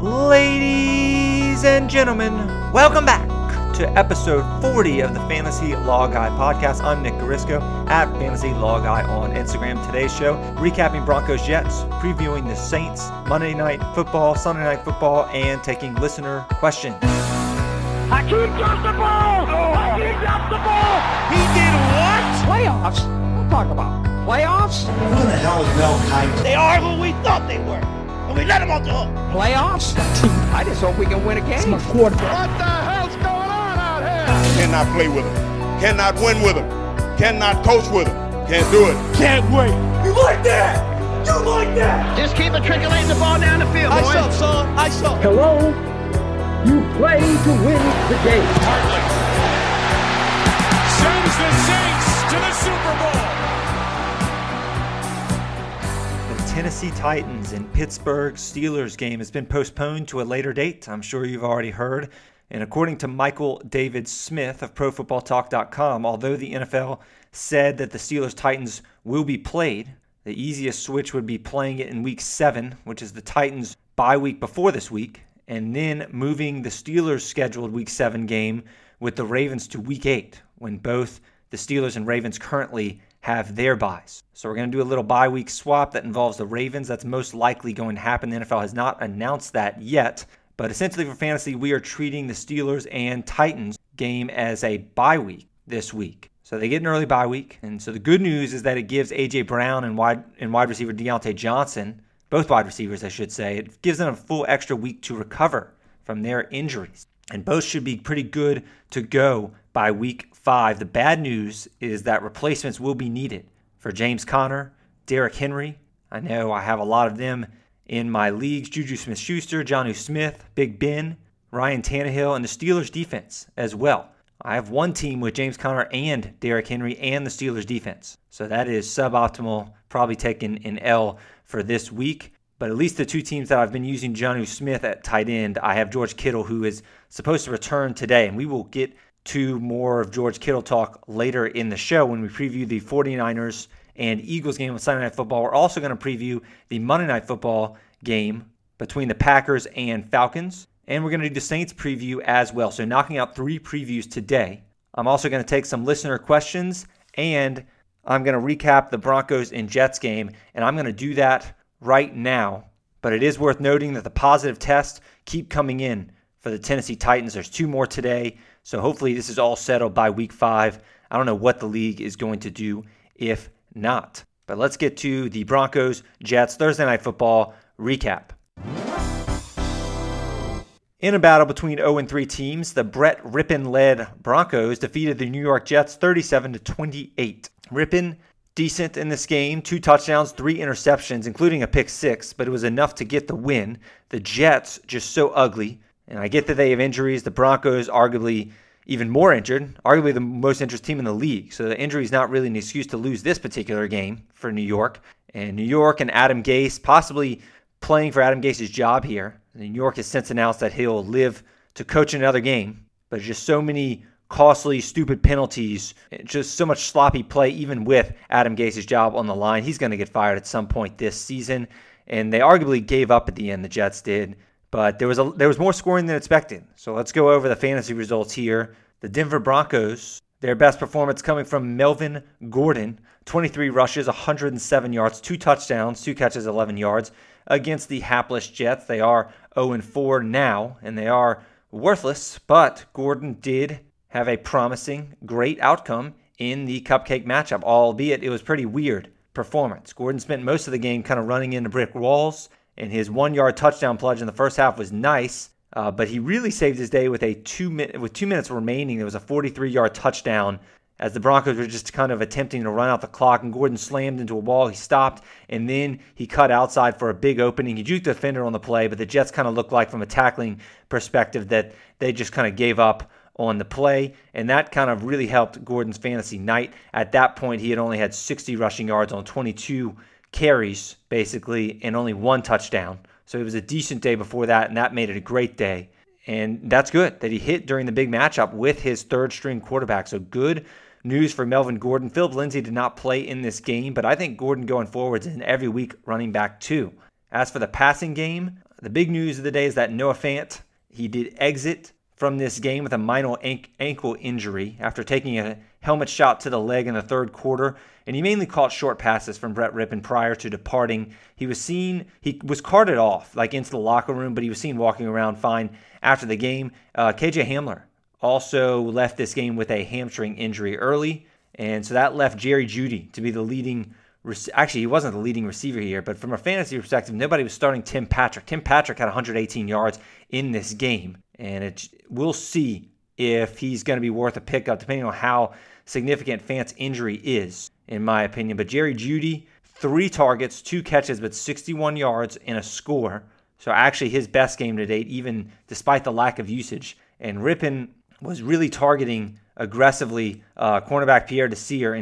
Ladies and gentlemen, welcome back to episode 40 of the Fantasy Law Guy podcast. I'm Nick Garisco at Fantasy Law Guy on Instagram. Today's show, recapping Broncos Jets, previewing the Saints, Monday Night Football, Sunday Night Football, and taking listener questions. Hakeem dropped the ball! Hakeem dropped the ball! He did what? Playoffs? We'll talk about playoffs? Who in the hell is Mel Kiper? They are who we thought they were, and we let them off the hook. Playoffs? I just hope we can win a game. It's my quarterback. What the hell's going on out here? Cannot play with him. Cannot win with him. Cannot coach with him. Can't do it. Can't wait. You like that? You like that? Just keep it trickling the ball down the field, boy. I saw, son. I saw. Hello? You play to win the game. Hartley sends the Saints to the Super Bowl. The Tennessee Titans and Pittsburgh Steelers game has been postponed to a later date. I'm sure you've already heard. And according to Michael David Smith of ProFootballTalk.com, although the NFL said that the Steelers-Titans will be played, the easiest switch would be playing it in Week 7, which is the Titans' bye week before this week, and then moving the Steelers' scheduled Week 7 game with the Ravens to Week 8, when both the Steelers and Ravens currently have their byes. So we're going to do a little bye week swap that involves the Ravens. That's most likely going to happen. The NFL has not announced that yet, but essentially for fantasy, we are treating the Steelers and Titans game as a bye week this week. So they get an early bye week, and so the good news is that it gives A.J. Brown and wide receiver Deontay Johnson, both wide receivers, I should say, it gives them a full extra week to recover from their injuries. And both should be pretty good to go by Week 5. The bad news is that replacements will be needed for James Conner, Derrick Henry. I know I have a lot of them in my leagues. Juju Smith-Schuster, Jonu Smith, Big Ben, Ryan Tannehill, and the Steelers defense as well. I have one team with James Conner and Derrick Henry and the Steelers defense. So that is suboptimal, probably taking an L for this week. But at least the two teams that I've been using Jonu Smith at tight end, I have George Kittle, who is supposed to return today. And we will get to more of George Kittle talk later in the show when we preview the 49ers and Eagles game on Sunday Night Football. We're also going to preview the Monday Night Football game between the Packers and Falcons. And we're going to do the Saints preview as well. So knocking out three previews today. I'm also going to take some listener questions. And I'm going to recap the Broncos and Jets game. And I'm going to do that right now. But it is worth noting that the positive tests keep coming in for the Tennessee Titans. There's two more today. So hopefully this is all settled by Week 5. I don't know what the league is going to do if not. But let's get to the Broncos, Jets, Thursday Night Football recap. In a battle between 0-3 teams, the Brett Rippon-led Broncos defeated the New York Jets 37-28. Rippon, decent in this game, 2 touchdowns, 3 interceptions, including a pick six, but it was enough to get the win. The Jets, just so ugly, and I get that they have injuries. The Broncos, arguably even more injured, arguably the most injured team in the league. So the injury is not really an excuse to lose this particular game for New York. And New York and Adam Gase possibly playing for Adam Gase's job here. New York has since announced that he'll live to coach another game, but just so many costly, stupid penalties, just so much sloppy play, even with Adam Gase's job on the line. He's going to get fired at some point this season, and they arguably gave up at the end, the Jets did, but there was more scoring than expected. So let's go over the fantasy results here. The Denver Broncos, their best performance coming from Melvin Gordon, 23 rushes, 107 yards, 2 touchdowns, 2 catches, 11 yards. Against the hapless Jets. They are 0-4 now, and they are worthless, but Gordon did have a promising, great outcome in the cupcake matchup, albeit it was pretty weird performance. Gordon spent most of the game kind of running into brick walls, and his 1-yard touchdown plunge in the first half was nice, but he really saved his day with with 2 minutes remaining. There was a 43-yard touchdown as the Broncos were just kind of attempting to run out the clock, and Gordon slammed into a wall. He stopped, and then he cut outside for a big opening. He juked the defender on the play, but the Jets kind of looked like, from a tackling perspective, that they just kind of gave up on the play, and that kind of really helped Gordon's fantasy night. At that point, he had only had 60 rushing yards on 22 carries, basically, and only 1 touchdown. So it was a decent day before that, and that made it a great day. And that's good that he hit during the big matchup with his third-string quarterback. So good news for Melvin Gordon. Philip Lindsay did not play in this game, but I think Gordon going forward is an every week running back too. As for the passing game, The big news of the day is that Noah Fant, he did exit from this game with a minor ankle injury after taking a helmet shot to the leg in the third quarter, and he mainly caught short passes from Brett Rippon prior to departing. He was carted off, like, into the locker room, but he was seen walking around fine after the game. KJ Hamler also left this game with a hamstring injury early, and so that left Jerry Judy to be the leading Actually, he wasn't the leading receiver here, but from a fantasy perspective, nobody was starting Tim Patrick. Tim Patrick had 118 yards in this game, and we'll see if he's going to be worth a pickup, depending on how significant Fant's injury is, in my opinion. But Jerry Judy, 3 targets, 2 catches, but 61 yards and a score. So actually his best game to date, even despite the lack of usage. And Rippon was really targeting aggressively cornerback Pierre Desir,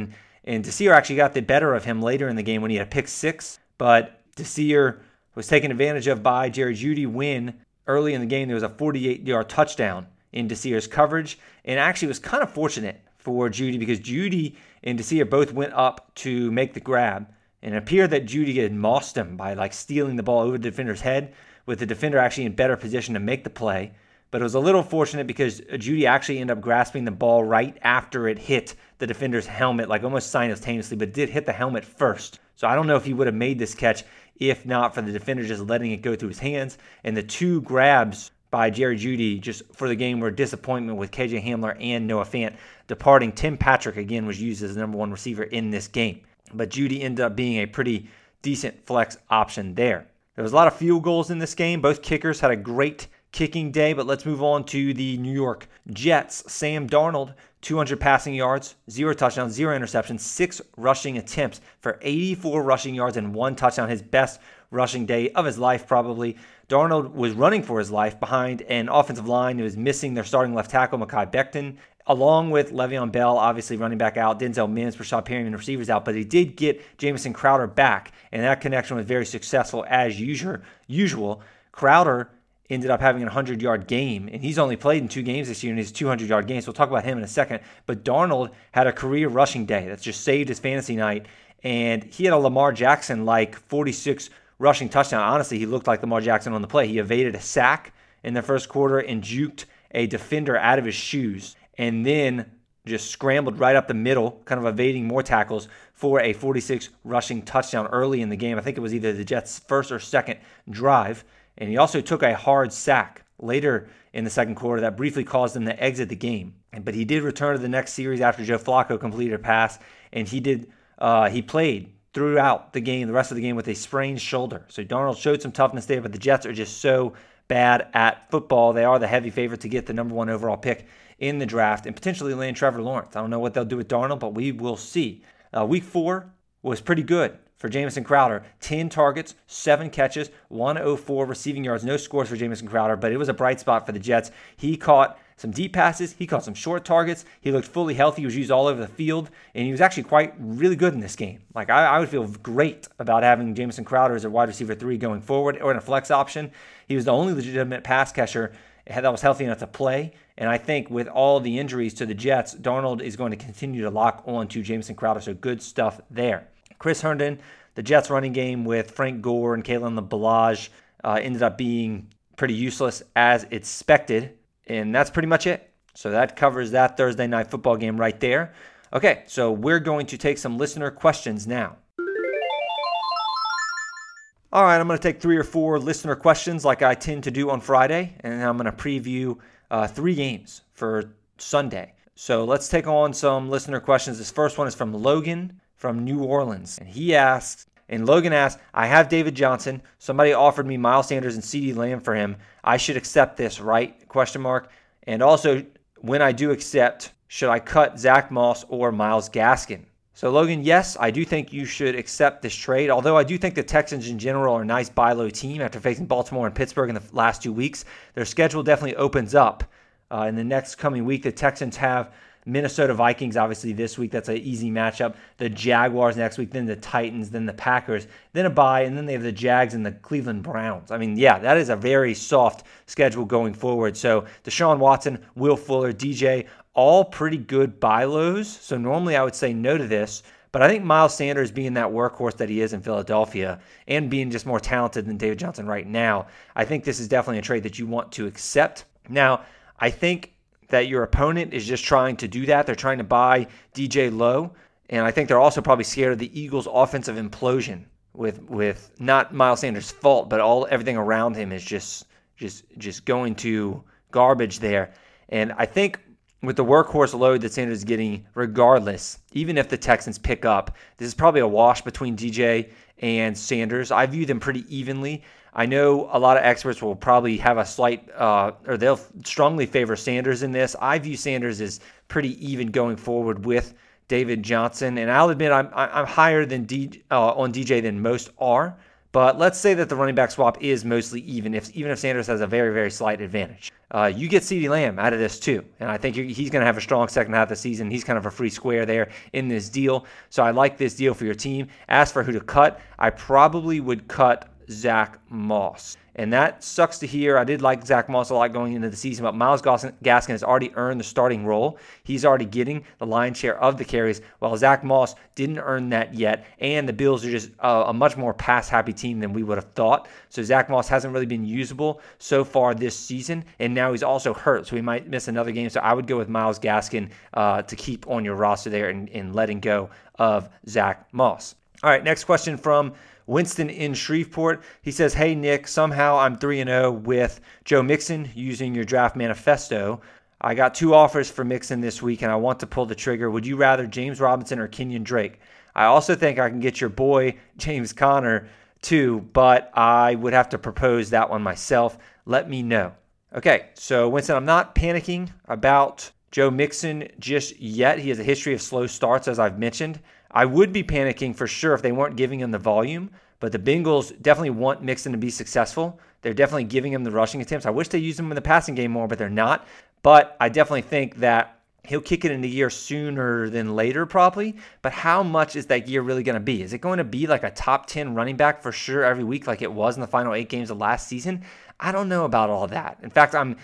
and Desir actually got the better of him later in the game when he had a pick-6. But Desir was taken advantage of by Jerry Judy when early in the game there was a 48-yard touchdown in Desir's coverage. And actually it was kind of fortunate for Judy because Judy and Desir both went up to make the grab. And it appeared that Judy had mossed him by stealing the ball over the defender's head, with the defender actually in better position to make the play. But it was a little fortunate because Judy actually ended up grasping the ball right after it hit the defender's helmet, almost simultaneously, but did hit the helmet first. So I don't know if he would have made this catch if not for the defender just letting it go through his hands. And the 2 grabs by Jerry Judy just for the game were a disappointment, with KJ Hamler and Noah Fant departing. Tim Patrick, again, was used as the number 1 receiver in this game. But Judy ended up being a pretty decent flex option there. There was a lot of field goals in this game. Both kickers had a great kicking day, but let's move on to the New York Jets. Sam Darnold, 200 passing yards, 0 touchdowns, 0 interceptions, 6 rushing attempts for 84 rushing yards and 1 touchdown. His best rushing day of his life, probably. Darnold was running for his life behind an offensive line that was missing their starting left tackle, Mekhi Becton, along with Le'Veon Bell, obviously running back out, Denzel Mims, Rashad Perryman, receivers out, but he did get Jamison Crowder back, and that connection was very successful as usual. Crowder ended up having a 100-yard game, and he's only played in 2 games this year in his 200-yard game, so we'll talk about him in a second. But Darnold had a career rushing day that's just saved his fantasy night, and he had a Lamar Jackson-like 46 rushing touchdown. Honestly, he looked like Lamar Jackson on the play. He evaded a sack in the first quarter and juked a defender out of his shoes, and then just scrambled right up the middle, kind of evading more tackles for a 46 rushing touchdown early in the game. I think it was either the Jets' first or second drive. And he also took a hard sack later in the second quarter that briefly caused him to exit the game. But he did return to the next series after Joe Flacco completed a pass, and he played throughout the game, the rest of the game, with a sprained shoulder. So Darnold showed some toughness there, but the Jets are just so bad at football. They are the heavy favorite to get the number 1 overall pick in the draft and potentially land Trevor Lawrence. I don't know what they'll do with Darnold, but we will see. Week 4 was pretty good for Jamison Crowder. 10 targets, 7 catches, 104 receiving yards. No scores for Jamison Crowder, but it was a bright spot for the Jets. He caught some deep passes. He caught some short targets. He looked fully healthy. He was used all over the field, and he was actually really good in this game. I would feel great about having Jamison Crowder as a wide receiver 3 going forward or in a flex option. He was the only legitimate pass catcher that was healthy enough to play. And I think with all the injuries to the Jets, Darnold is going to continue to lock on to Jamison Crowder, so good stuff there. Chris Herndon, the Jets running game with Frank Gore and Kalen LeBellage ended up being pretty useless as expected. And that's pretty much it. So that covers that Thursday night football game right there. Okay, so we're going to take some listener questions now. All right, I'm going to take 3 or 4 listener questions like I tend to do on Friday. And I'm going to preview 3 games for Sunday. So let's take on some listener questions. This first one is from Logan from New Orleans. And Logan asks, I have David Johnson. Somebody offered me Miles Sanders and CeeDee Lamb for him. I should accept this, right? ? And also, when I do accept, should I cut Zach Moss or Miles Gaskin? So Logan, yes, I do think you should accept this trade, although I do think the Texans in general are a nice buy-low team after facing Baltimore and Pittsburgh in the last 2 weeks. Their schedule definitely opens up. In the next coming week, the Texans have Minnesota Vikings, obviously, this week. That's an easy matchup. The Jaguars next week, then the Titans, then the Packers, then a bye, and then they have the Jags and the Cleveland Browns. I mean, yeah, that is a very soft schedule going forward. So Deshaun Watson, Will Fuller, DJ, all pretty good buy lows. So normally I would say no to this, But I think Miles Sanders being that workhorse that he is in Philadelphia and being just more talented than David Johnson right now, I think this is definitely a trade that you want to accept. Now, I think that your opponent is just trying to do that. They're trying to buy DJ Lowe, and I think they're also probably scared of the Eagles' offensive implosion with not Miles Sanders' fault, but everything around him is just going to garbage there. And I think with the workhorse load that Sanders is getting, regardless, even if the Texans pick up, this is probably a wash between DJ and Sanders. I view them pretty evenly. I know a lot of experts will probably have a slight, or they'll strongly favor Sanders in this. I view Sanders as pretty even going forward with David Johnson, and I'll admit I'm higher than on DJ than most are. But let's say that the running back swap is mostly even, even if Sanders has a very, very slight advantage. You get CeeDee Lamb out of this too, and I think he's going to have a strong second half of the season. He's kind of a free square there in this deal, so I like this deal for your team. As for who to cut, I probably would cut Zach Moss, and that sucks to hear. I did like Zach Moss a lot going into the season, but Miles Gaskin has already earned the starting role. He's already getting the lion's share of the carries, while Zach Moss didn't earn that yet, and the Bills are just a much more pass-happy team than we would have thought, so Zach Moss hasn't really been usable so far this season, and now he's also hurt, so he might miss another game, so I would go with Miles Gaskin to keep on your roster there and letting go of Zach Moss. All right, next question from Winston in Shreveport. He says, "Hey, Nick, somehow I'm 3-0 with Joe Mixon using your draft manifesto. I got two offers for Mixon this week, and I want to pull the trigger. Would you rather James Robinson or Kenyon Drake? I also think I can get your boy James Conner too, but I would have to propose that one myself. Let me know." Okay, so Winston, I'm not panicking about Joe Mixon just yet. He has a history of slow starts, as I've mentioned. I would be panicking for sure if they weren't giving him the volume, but the Bengals definitely want Mixon to be successful. They're definitely giving him the rushing attempts. I wish they used him in the passing game more, but they're not. But I definitely think that he'll kick it into gear sooner than later probably, but how much is that gear really going to be? Is it going to be like a top 10 running back for sure every week like it was in the final 8 games of last season? I don't know about all that. In fact, I'm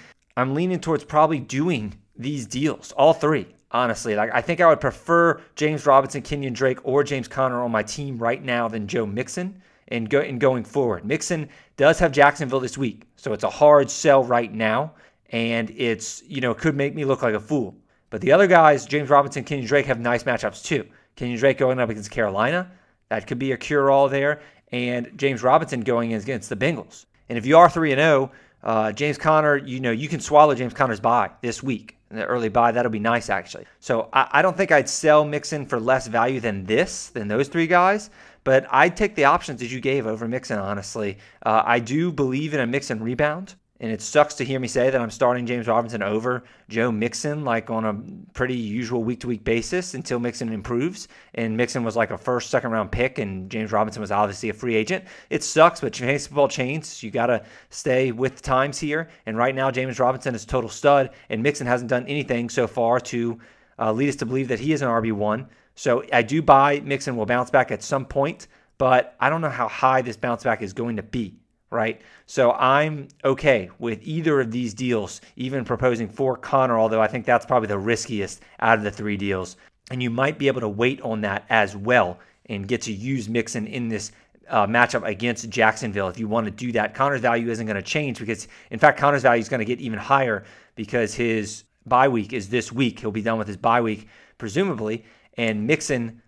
leaning towards probably doing these deals, all three. Honestly, like I think I would prefer James Robinson, Kenyon Drake, or James Conner on my team right now than Joe Mixon and going forward. Mixon does have Jacksonville this week, so it's a hard sell right now, and it's, you know, it could make me look like a fool. But the other guys, James Robinson, Kenyon Drake, have nice matchups too. Kenyon Drake going up against Carolina, that could be a cure-all there, and James Robinson going against the Bengals. And if you are 3-0, James Conner, you know, you can swallow James Conner's bye this week. In the early buy, that'll be nice actually. So I don't think I'd sell Mixon for less value than those three guys, but I'd take the options that you gave over Mixon, honestly. I do believe in a Mixon rebound, and it sucks to hear me say that I'm starting James Robinson over Joe Mixon like on a pretty usual week-to-week basis until Mixon improves, and Mixon was like a first, second-round pick, and James Robinson was obviously a free agent. It sucks, but fantasy football changes. You got to stay with the times here, and right now James Robinson is a total stud, and Mixon hasn't done anything so far to lead us to believe that he is an RB1. So I do buy Mixon will bounce back at some point, but I don't know how high this bounce back is going to be. Right? So I'm okay with either of these deals, even proposing for Conner, although I think that's probably the riskiest out of the three deals. And you might be able to wait on that as well and get to use Mixon in this matchup against Jacksonville if you want to do that. Conner's value isn't going to change because, in fact, Conner's value is going to get even higher because his bye week is this week. He'll be done with his bye week, presumably, and Mixon,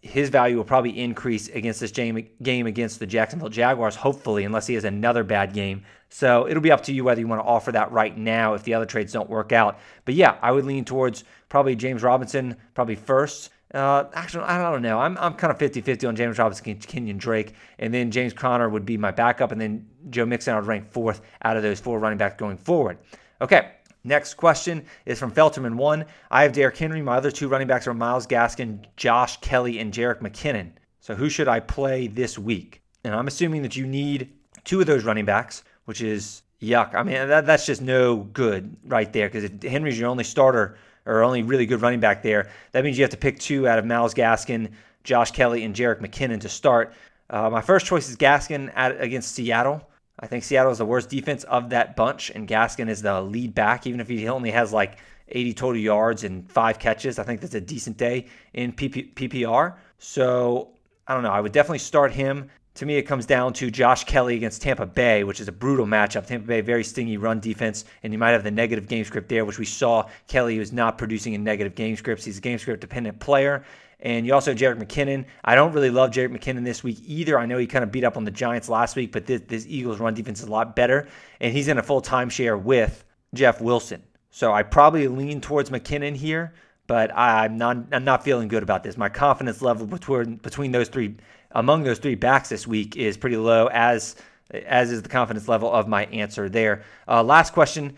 his value will probably increase against this game against the Jacksonville Jaguars, hopefully, unless he has another bad game. So it'll be up to you whether you want to offer that right now if the other trades don't work out. But yeah, I would lean towards probably James Robinson, probably first. Actually, I don't know. I'm kind of 50-50 on James Robinson, Kenyon Drake, and then James Conner would be my backup, and then Joe Mixon I would rank fourth out of those four running backs going forward. Okay. Next question is from Felterman1. I have Derrick Henry. My other two running backs are Miles Gaskin, Josh Kelly, and Jerick McKinnon. So who should I play this week? And I'm assuming that you need two of those running backs, which is yuck. I mean, that's just no good right there because if Henry's your only starter or only really good running back there, that means you have to pick two out of Miles Gaskin, Josh Kelly, and Jerick McKinnon to start. My first choice is Gaskin against Seattle. I think Seattle is the worst defense of that bunch, and Gaskin is the lead back, even if he only has like 80 total yards and 5 catches. I think that's a decent day in PPR. So I don't know. I would definitely start him. To me, it comes down to Josh Kelly against Tampa Bay, which is a brutal matchup. Tampa Bay, very stingy run defense, and you might have the negative game script there, which we saw Kelly was not producing in negative game scripts. He's a game script dependent player. And you also have Jerick McKinnon. I don't really love Jerick McKinnon this week either. I know he kind of beat up on the Giants last week, but this Eagles run defense is a lot better, and he's in a full timeshare with Jeff Wilson. So I probably lean towards McKinnon here, but I'm not feeling good about this. My confidence level between those three, among those three backs this week, is pretty low, as is the confidence level of my answer there. Last question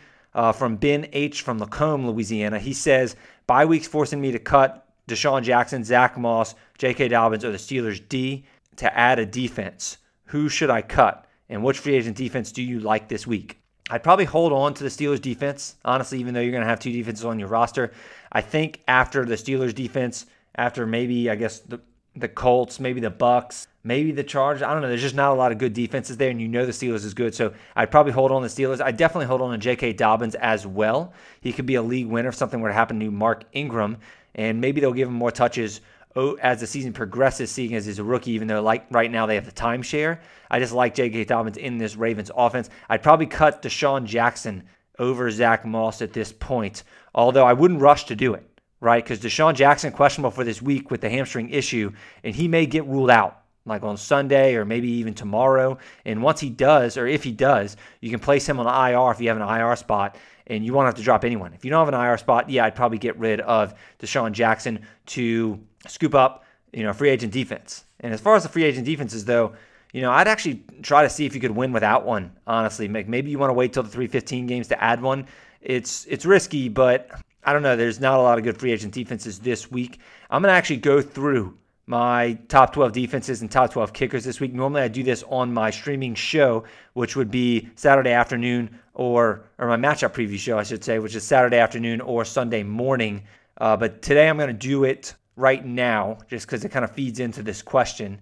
from Ben H. from Lacombe, Louisiana. He says, bye weeks forcing me to cut Deshaun Jackson, Zach Moss, J.K. Dobbins, or the Steelers' D to add a defense. Who should I cut? And which free agent defense do you like this week? I'd probably hold on to the Steelers' defense, honestly, even though you're going to have 2 defenses on your roster. I think after the Steelers' defense, after maybe, I guess, the Colts, maybe the Bucks, maybe the Chargers. I don't know. There's just not a lot of good defenses there, and you know the Steelers is good. So I'd probably hold on to the Steelers. I'd definitely hold on to J.K. Dobbins as well. He could be a league winner if something were to happen to Mark Ingram, and maybe they'll give him more touches as the season progresses, seeing as he's a rookie, even though like right now they have the timeshare. I just like J.K. Dobbins in this Ravens offense. I'd probably cut Deshaun Jackson over Zach Moss at this point, although I wouldn't rush to do it, right? Because Deshaun Jackson questionable for this week with the hamstring issue, and he may get ruled out like on Sunday or maybe even tomorrow. And once he does, or if he does, you can place him on IR if you have an IR spot, and you won't have to drop anyone. If you don't have an IR spot, yeah, I'd probably get rid of Deshaun Jackson to scoop up, free agent defense. And as far as the free agent defenses, though, I'd actually try to see if you could win without one, honestly. Maybe you want to wait till the 315 games to add one. It's risky, but I don't know. There's not a lot of good free agent defenses this week. I'm going to actually go through my top 12 defenses and top 12 kickers this week. Normally I do this on my streaming show, which would be Saturday afternoon or my matchup preview show, I should say, which is Saturday afternoon or Sunday morning. But today I'm going to do it right now just because it kind of feeds into this question.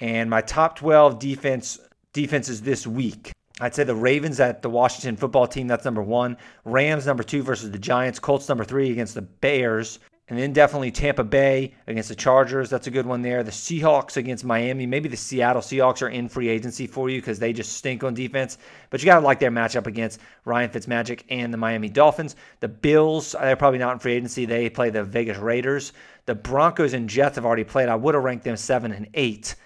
And my top 12 defenses this week. I'd say the Ravens at the Washington football team, that's number 1. Rams number 2 versus the Giants. Colts number 3 against the Bears. And then definitely Tampa Bay against the Chargers. That's a good one there. The Seahawks against Miami. Maybe the Seattle Seahawks are in free agency for you because they just stink on defense. But you got to like their matchup against Ryan Fitzmagic and the Miami Dolphins. The Bills, they're probably not in free agency. They play the Vegas Raiders. The Broncos and Jets have already played. I would have ranked them 7 and 8.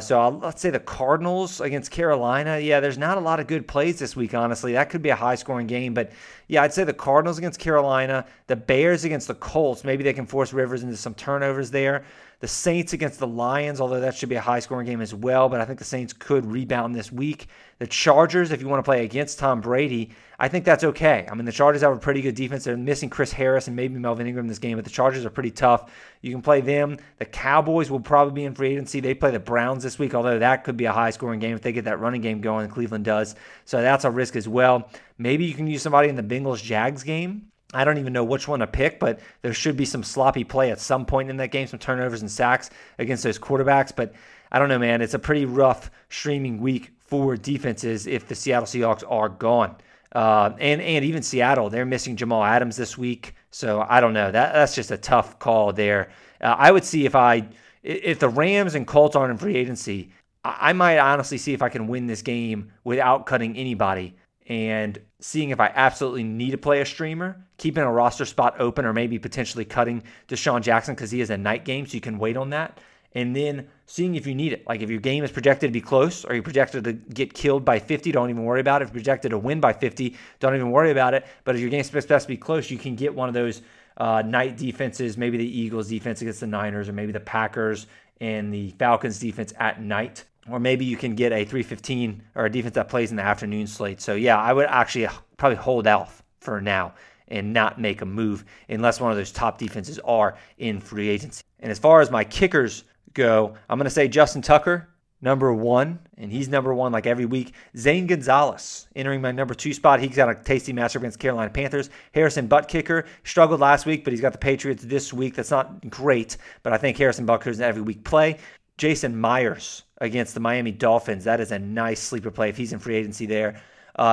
So let's say the Cardinals against Carolina. Yeah, there's not a lot of good plays this week, honestly. That could be a high-scoring game. But, yeah, I'd say the Cardinals against Carolina, the Bears against the Colts. Maybe they can force Rivers into some turnovers there. The Saints against the Lions, although that should be a high-scoring game as well. But I think the Saints could rebound this week. The Chargers, if you want to play against Tom Brady, I think that's okay. I mean, the Chargers have a pretty good defense. They're missing Chris Harris and maybe Melvin Ingram this game, but the Chargers are pretty tough. You can play them. The Cowboys will probably be in free agency. They play the Browns this week, although that could be a high-scoring game if they get that running game going. Cleveland does. So that's a risk as well. Maybe you can use somebody in the Bengals-Jags game. I don't even know which one to pick, but there should be some sloppy play at some point in that game, some turnovers and sacks against those quarterbacks. But I don't know, man. It's a pretty rough streaming week for defenses if the Seattle Seahawks are gone. And even Seattle, they're missing Jamal Adams this week. So I don't know. That's just a tough call there. I would see if the Rams and Colts aren't in free agency, I might honestly see if I can win this game without cutting anybody. And seeing if I absolutely need to play a streamer, keeping a roster spot open, or maybe potentially cutting Deshaun Jackson because he is a night game, so you can wait on that. And then seeing if you need it. Like if your game is projected to be close or you're projected to get killed by 50, don't even worry about it. If you're projected to win by 50, don't even worry about it. But if your game is supposed to be close, you can get one of those night defenses, maybe the Eagles defense against the Niners or maybe the Packers and the Falcons defense at night. Or maybe you can get a 315 or a defense that plays in the afternoon slate. So, yeah, I would actually probably hold out for now and not make a move unless one of those top defenses are in free agency. And as far as my kickers go, I'm going to say Justin Tucker, number 1, and he's number 1 like every week. Zane Gonzalez entering my number 2 spot. He's got a tasty matchup against Carolina Panthers. Harrison Butt kicker struggled last week, but he's got the Patriots this week. That's not great, but I think Harrison Butt is an every week play. Jason Myers against the Miami Dolphins. That is a nice sleeper play if he's in free agency there.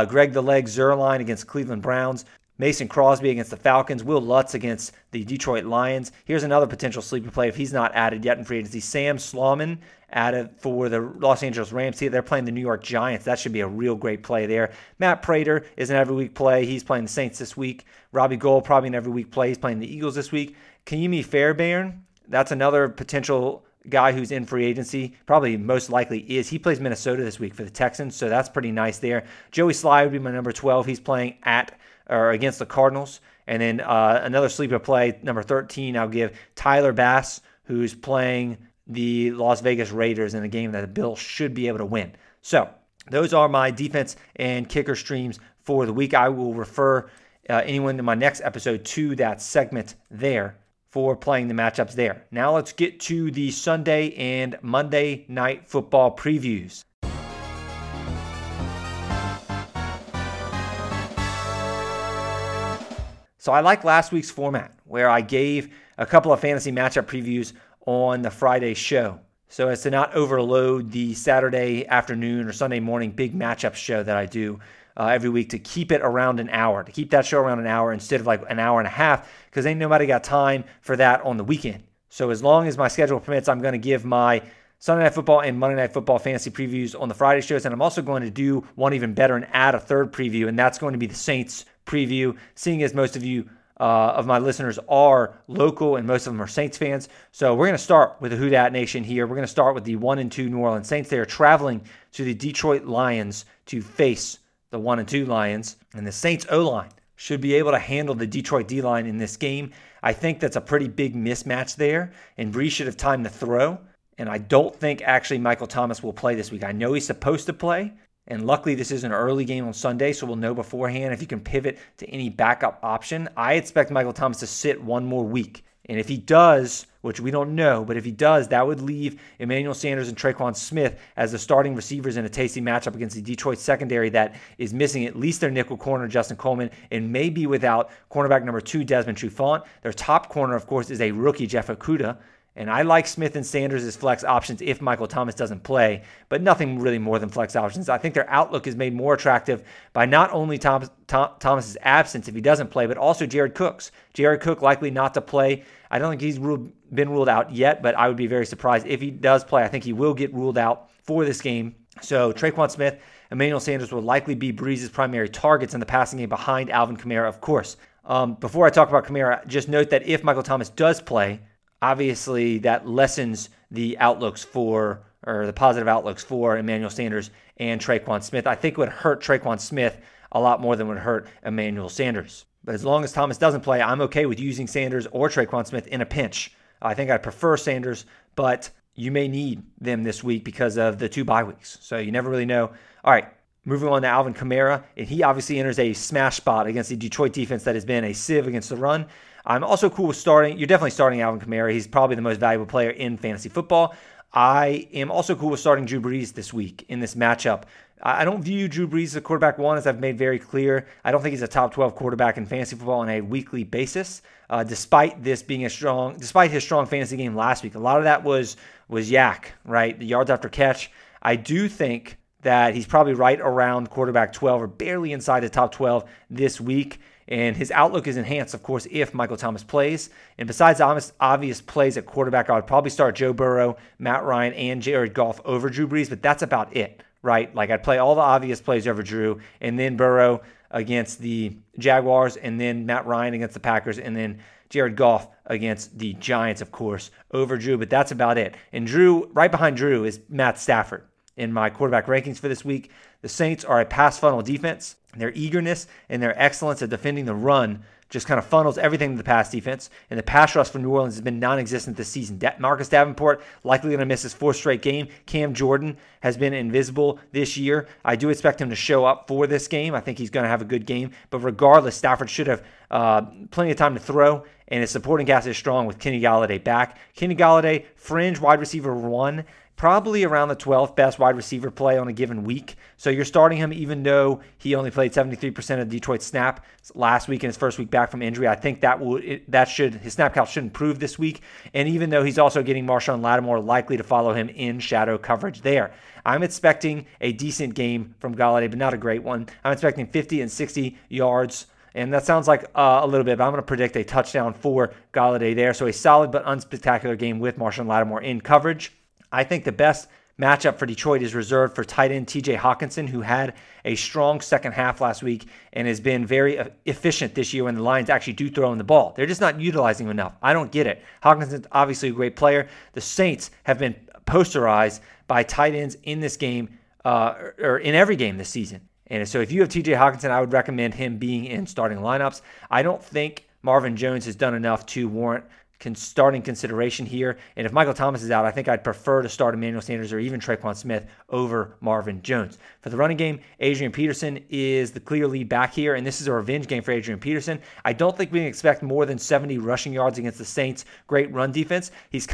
Greg the Leg Zuerlein against Cleveland Browns, Mason Crosby against the Falcons, Will Lutz against the Detroit Lions. Here's another potential sleeper play if he's not added yet in free agency. Sam Slauman added for the Los Angeles Rams. They're playing the New York Giants. That should be a real great play there. Matt Prater is an every-week play. He's playing the Saints this week. Robbie Gould, probably an every-week play. He's playing the Eagles this week. Kayimi Fairbairn, that's another potential guy who's in free agency, probably most likely is. He plays Minnesota this week for the Texans, so that's pretty nice there. Joey Sly would be my number 12. He's playing at or against the Cardinals. And then another sleeper play, number 13, I'll give Tyler Bass, who's playing the Las Vegas Raiders in a game that the Bills should be able to win. So those are my defense and kicker streams for the week. I will refer anyone to my next episode to that segment there for playing the matchups there. Now let's get to the Sunday and Monday night football previews. So I like last week's format where I gave a couple of fantasy matchup previews on the Friday show so as to not overload the Saturday afternoon or Sunday morning big matchup show that I do every week, to keep it around an hour, to keep that show around an hour instead of like an hour and a half, because ain't nobody got time for that on the weekend. So as long as my schedule permits, I'm going to give my Sunday Night Football and Monday Night Football fantasy previews on the Friday shows, and I'm also going to do one even better and add a third preview, and that's going to be the Saints preview, seeing as most of you of my listeners are local and most of them are Saints fans. So we're going to start with the Who Dat Nation here. We're going to start with the 1-2 New Orleans Saints. They are traveling to the Detroit Lions to face the 1-2 Lions, and the Saints O-line should be able to handle the Detroit D-line in this game. I think that's a pretty big mismatch there, and Brees should have timed the throw, and I don't think actually Michael Thomas will play this week. I know he's supposed to play, and luckily this is an early game on Sunday, so we'll know beforehand if you can pivot to any backup option. I expect Michael Thomas to sit one more week, and if he does, which we don't know, but if he does, that would leave Emmanuel Sanders and Traquan Smith as the starting receivers in a tasty matchup against the Detroit secondary that is missing at least their nickel corner, Justin Coleman, and maybe without cornerback number 2, Desmond Trufant. Their top corner, of course, is a rookie, Jeff Okudah. And I like Smith and Sanders as flex options if Michael Thomas doesn't play, but nothing really more than flex options. I think their outlook is made more attractive by not only Thomas's absence if he doesn't play, but also Jared Cook's. Jared Cook likely not to play. I don't think he's been ruled out yet, but I would be very surprised if he does play. I think he will get ruled out for this game. So Traquan Smith, Emmanuel Sanders will likely be Breeze's primary targets in the passing game behind Alvin Kamara, of course. Before I talk about Kamara, just note that if Michael Thomas does play, obviously, that lessens the outlooks for, or the positive outlooks for Emmanuel Sanders and Traquan Smith. I think it would hurt Traquan Smith a lot more than would hurt Emmanuel Sanders. But as long as Thomas doesn't play, I'm okay with using Sanders or Traquan Smith in a pinch. I think I'd prefer Sanders, but you may need them this week because of the 2 bye weeks. So you never really know. All right. Moving on to Alvin Kamara, and he obviously enters a smash spot against the Detroit defense that has been a sieve against the run. I'm also cool with starting. You're definitely starting Alvin Kamara. He's probably the most valuable player in fantasy football. I am also cool with starting Drew Brees this week in this matchup. I don't view Drew Brees as a quarterback one, as I've made very clear. I don't think he's a top 12 quarterback in fantasy football on a weekly basis, despite his strong fantasy game last week. A lot of that was yak, right? The yards after catch. I do think that he's probably right around quarterback 12 or barely inside the top 12 this week. And his outlook is enhanced, of course, if Michael Thomas plays. And besides obvious plays at quarterback, I would probably start Joe Burrow, Matt Ryan, and Jared Goff over Drew Brees, but that's about it, right? Like, I'd play all the obvious plays over Drew, and then Burrow against the Jaguars, and then Matt Ryan against the Packers, and then Jared Goff against the Giants, of course, over Drew, but that's about it. And Drew, right behind Drew, is Matt Stafford. In my quarterback rankings for this week, the Saints are a pass funnel defense. Their eagerness and their excellence at defending the run just kind of funnels everything to the pass defense. And the pass rush for New Orleans has been non-existent this season. Marcus Davenport likely going to miss his 4th straight game. Cam Jordan has been invisible this year. I do expect him to show up for this game. I think he's going to have a good game. But regardless, Stafford should have plenty of time to throw. And his supporting cast is strong with Kenny Galladay back. Kenny Galladay, fringe wide receiver 1. probably around the 12th best wide receiver play on a given week. So you're starting him even though he only played 73% of Detroit's snap last week in his first week back from injury. I think his snap count should improve this week. And even though he's also getting Marshawn Lattimore likely to follow him in shadow coverage there. I'm expecting a decent game from Golladay, but not a great one. I'm expecting 50 and 60 yards. And that sounds like a little bit, but I'm going to predict a touchdown for Golladay there. So a solid but unspectacular game with Marshawn Lattimore in coverage. I think the best matchup for Detroit is reserved for tight end TJ Hawkinson, who had a strong second half last week and has been very efficient this year when the Lions actually do throw in the ball. They're just not utilizing him enough. I don't get it. Hawkinson's obviously a great player. The Saints have been posterized by tight ends in this game or in every game this season. And so if you have TJ Hawkinson, I would recommend him being in starting lineups. I don't think Marvin Jones has done enough to warrant starting consideration here. And if Michael Thomas is out, I think I'd prefer to start Emmanuel Sanders or even Tre'Quan Smith over Marvin Jones. For the running game, Adrian Peterson is the clear lead back here, and this is a revenge game for Adrian Peterson. I don't think we can expect more than 70 rushing yards against the Saints' great run defense. That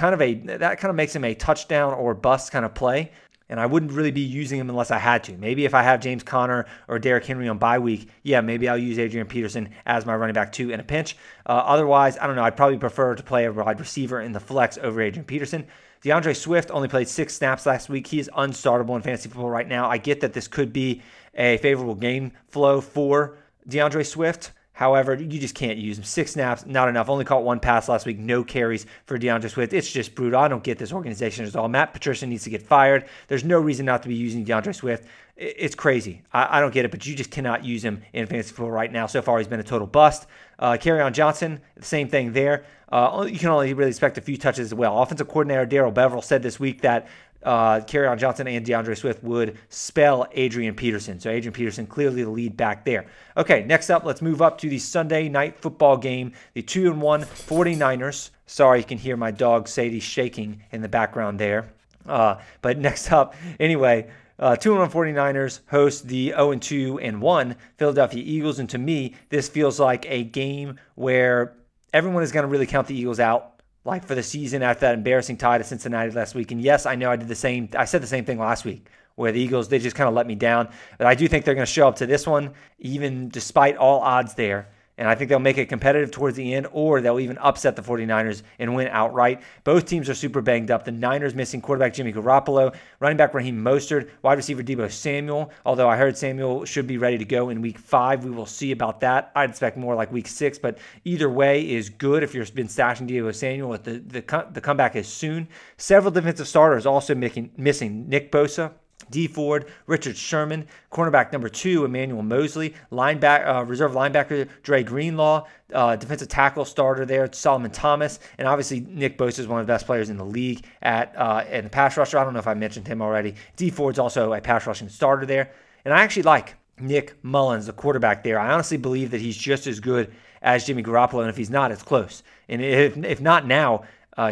kind of makes him a touchdown or bust kind of play. And I wouldn't really be using him unless I had to. Maybe if I have James Conner or Derrick Henry on bye week, yeah, maybe I'll use Adrian Peterson as my running back too in a pinch. Otherwise, I don't know. I'd probably prefer to play a wide receiver in the flex over Adrian Peterson. DeAndre Swift only played 6 snaps last week. He is unstartable in fantasy football right now. I get that this could be a favorable game flow for DeAndre Swift. However, you just can't use him. 6 snaps, not enough. Only caught 1 pass last week. No carries for DeAndre Swift. It's just brutal. I don't get this organization at all. Matt Patricia needs to get fired. There's no reason not to be using DeAndre Swift. It's crazy. I don't get it, but you just cannot use him in fantasy football right now. So far, he's been a total bust. Kerryon Johnson, same thing there. You can only really expect a few touches as well. Offensive coordinator Darrell Beverell said this week that Kerryon Johnson and DeAndre Swift would spell Adrian Peterson. So Adrian Peterson clearly the lead back there. Okay, next up, let's move up to the Sunday night football game, the 2-1 49ers. Sorry, you can hear my dog Sadie shaking in the background there. But next up, anyway, 2-1 49ers host the 0-2-1 Philadelphia Eagles. And to me, this feels like a game where everyone is going to really count the Eagles out. Like for the season after that embarrassing tie to Cincinnati last week. And yes, I know I said the same thing last week where the Eagles, they just kind of let me down. But I do think they're going to show up to this one, even despite all odds there. And I think they'll make it competitive towards the end, or they'll even upset the 49ers and win outright. Both teams are super banged up. The Niners missing quarterback Jimmy Garoppolo, running back Raheem Mostert, wide receiver Deebo Samuel, although I heard Samuel should be ready to go in week 5. We will see about that. I'd expect more like week 6, but either way is good if you've been stashing Deebo Samuel. The comeback is soon. Several defensive starters also missing Nick Bosa, D. Ford, Richard Sherman, cornerback number 2, Emmanuel Mosley, reserve linebacker Dre Greenlaw, defensive tackle starter there, Solomon Thomas, and obviously Nick Bosa is one of the best players in the league and the pass rusher. I don't know if I mentioned him already. D. Ford's also a pass rushing starter there. And I actually like Nick Mullins, the quarterback there. I honestly believe that he's just as good as Jimmy Garoppolo, and if he's not, it's close. And if not now,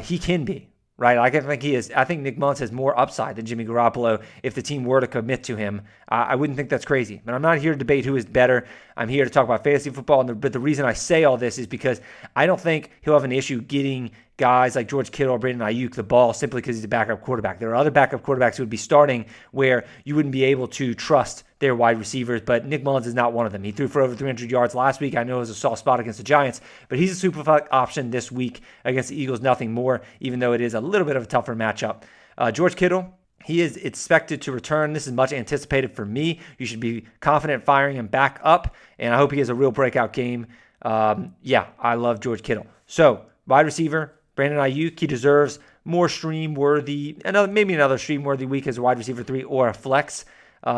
he can be. Right, I think he is. I think Nick Mullins has more upside than Jimmy Garoppolo if the team were to commit to him. I wouldn't think that's crazy. But I'm not here to debate who is better. I'm here to talk about fantasy football. But the reason I say all this is because I don't think he'll have an issue getting guys like George Kittle or Brandon Ayuk the ball simply because he's a backup quarterback. There are other backup quarterbacks who would be starting where you wouldn't be able to trust their wide receivers, but Nick Mullins is not one of them. He threw for over 300 yards last week. I know it was a soft spot against the Giants, but he's a super flex option this week against the Eagles, nothing more, even though it is a little bit of a tougher matchup. George Kittle, he is expected to return. This is much anticipated for me. You should be confident firing him back up, and I hope he has a real breakout game. I love George Kittle. So, wide receiver, Brandon Ayuk, he deserves another stream-worthy week as a wide receiver 3 or a flex.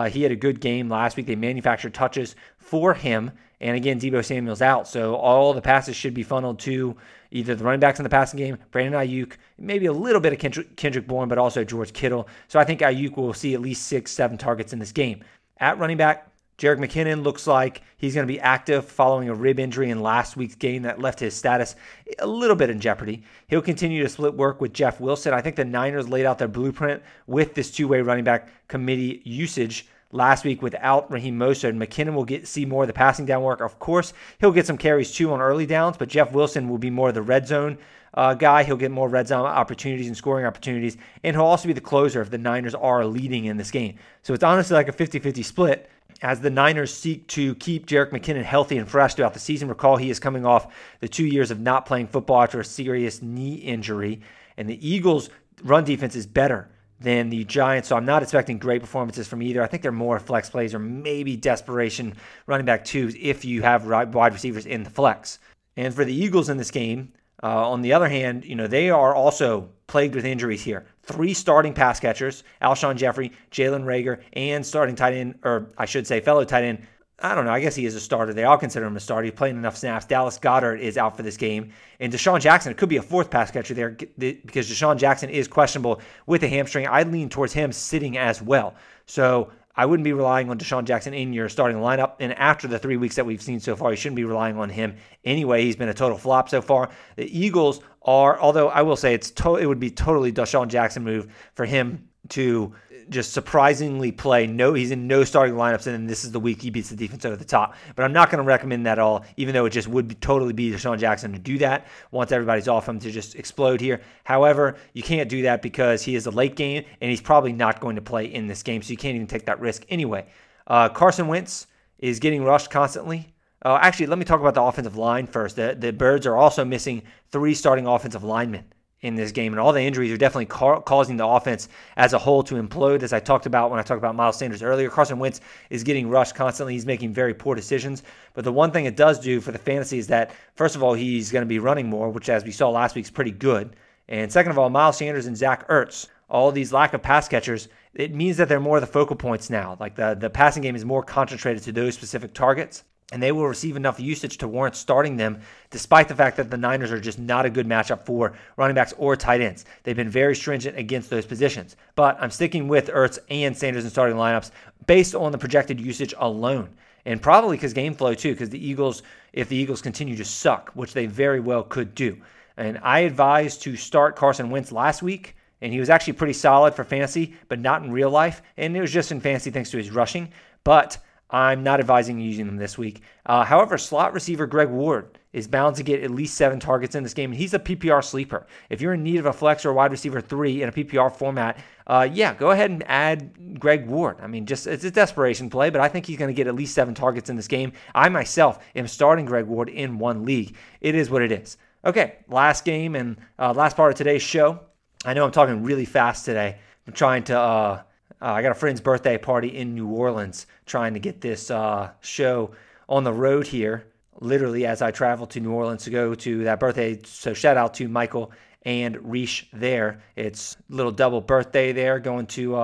He had a good game last week. They manufactured touches for him. And again, Deebo Samuel's out. So all the passes should be funneled to either the running backs in the passing game, Brandon Ayuk, maybe a little bit of Kendrick Bourne, but also George Kittle. So I think Ayuk will see at least 6-7 targets in this game. At running back, Jerick McKinnon looks like he's going to be active following a rib injury in last week's game that left his status a little bit in jeopardy. He'll continue to split work with Jeff Wilson. I think the Niners laid out their blueprint with this two-way running back committee usage last week without Raheem Mostert. McKinnon will see more of the passing down work. Of course, he'll get some carries too on early downs, but Jeff Wilson will be more of the red zone guy. He'll get more red zone opportunities and scoring opportunities, and he'll also be the closer if the Niners are leading in this game. So it's honestly like a 50-50 split as the Niners seek to keep Jerick McKinnon healthy and fresh throughout the season. Recall, he is coming off the 2 years of not playing football after a serious knee injury, and the Eagles' run defense is better than the Giants, so I'm not expecting great performances from either. I think they're more flex plays or maybe desperation running back twos if you have wide receivers in the flex. And for the Eagles in this game, on the other hand, they are also plagued with injuries here. 3 starting pass catchers, Alshon Jeffrey, Jalen Reagor, and starting tight end, or I should say fellow tight end, I don't know, I guess he is a starter. They all consider him a starter. He's playing enough snaps. Dallas Goedert is out for this game. And Deshaun Jackson, it could be a 4th pass catcher there because Deshaun Jackson is questionable with a hamstring. I lean towards him sitting as well. So I wouldn't be relying on Deshaun Jackson in your starting lineup. And after the 3 weeks that we've seen so far, you shouldn't be relying on him anyway. He's been a total flop so far. The Eagles are, although I will say it would be totally Deshaun Jackson move for him to just surprisingly play. No, he's in no starting lineups, and then this is the week he beats the defense over the top. But I'm not going to recommend that at all, even though it just would totally be Deshaun Jackson to do that once everybody's off him to just explode here. However, you can't do that because he is a late game, and he's probably not going to play in this game, so you can't even take that risk anyway. Carson Wentz is getting rushed constantly. Actually, let me talk about the offensive line first. The Birds are also missing 3 starting offensive linemen in this game, and all the injuries are definitely causing the offense as a whole to implode. As I talked about when I talked about Miles Sanders earlier, Carson Wentz is getting rushed constantly. He's making very poor decisions, but the one thing it does do for the fantasy is that, first of all, he's going to be running more, which as we saw last week is pretty good, and second of all, Miles Sanders and Zach Ertz, all these lack of pass catchers, it means that they're more of the focal points now. Like the passing game is more concentrated to those specific targets, and they will receive enough usage to warrant starting them, despite the fact that the Niners are just not a good matchup for running backs or tight ends. They've been very stringent against those positions. But I'm sticking with Ertz and Sanders in starting lineups based on the projected usage alone. And probably because game flow too, because the Eagles, if the Eagles continue to suck, which they very well could do. And I advised to start Carson Wentz last week, and he was actually pretty solid for fantasy, but not in real life. And it was just in fantasy thanks to his rushing. But I'm not advising using them this week. However, slot receiver Greg Ward is bound to get at least 7 targets in this game, and he's a PPR sleeper. If you're in need of a flex or a wide receiver 3 in a PPR format, go ahead and add Greg Ward. I mean, just it's a desperation play, but I think he's going to get at least 7 targets in this game. I myself am starting Greg Ward in one league. It is what it is. Okay, last game and last part of today's show. I know I'm talking really fast today. I'm trying to... I got a friend's birthday party in New Orleans, trying to get this show on the road here, literally as I travel to New Orleans to go to that birthday. So shout out to Michael and Reish there. It's a little double birthday there, going to,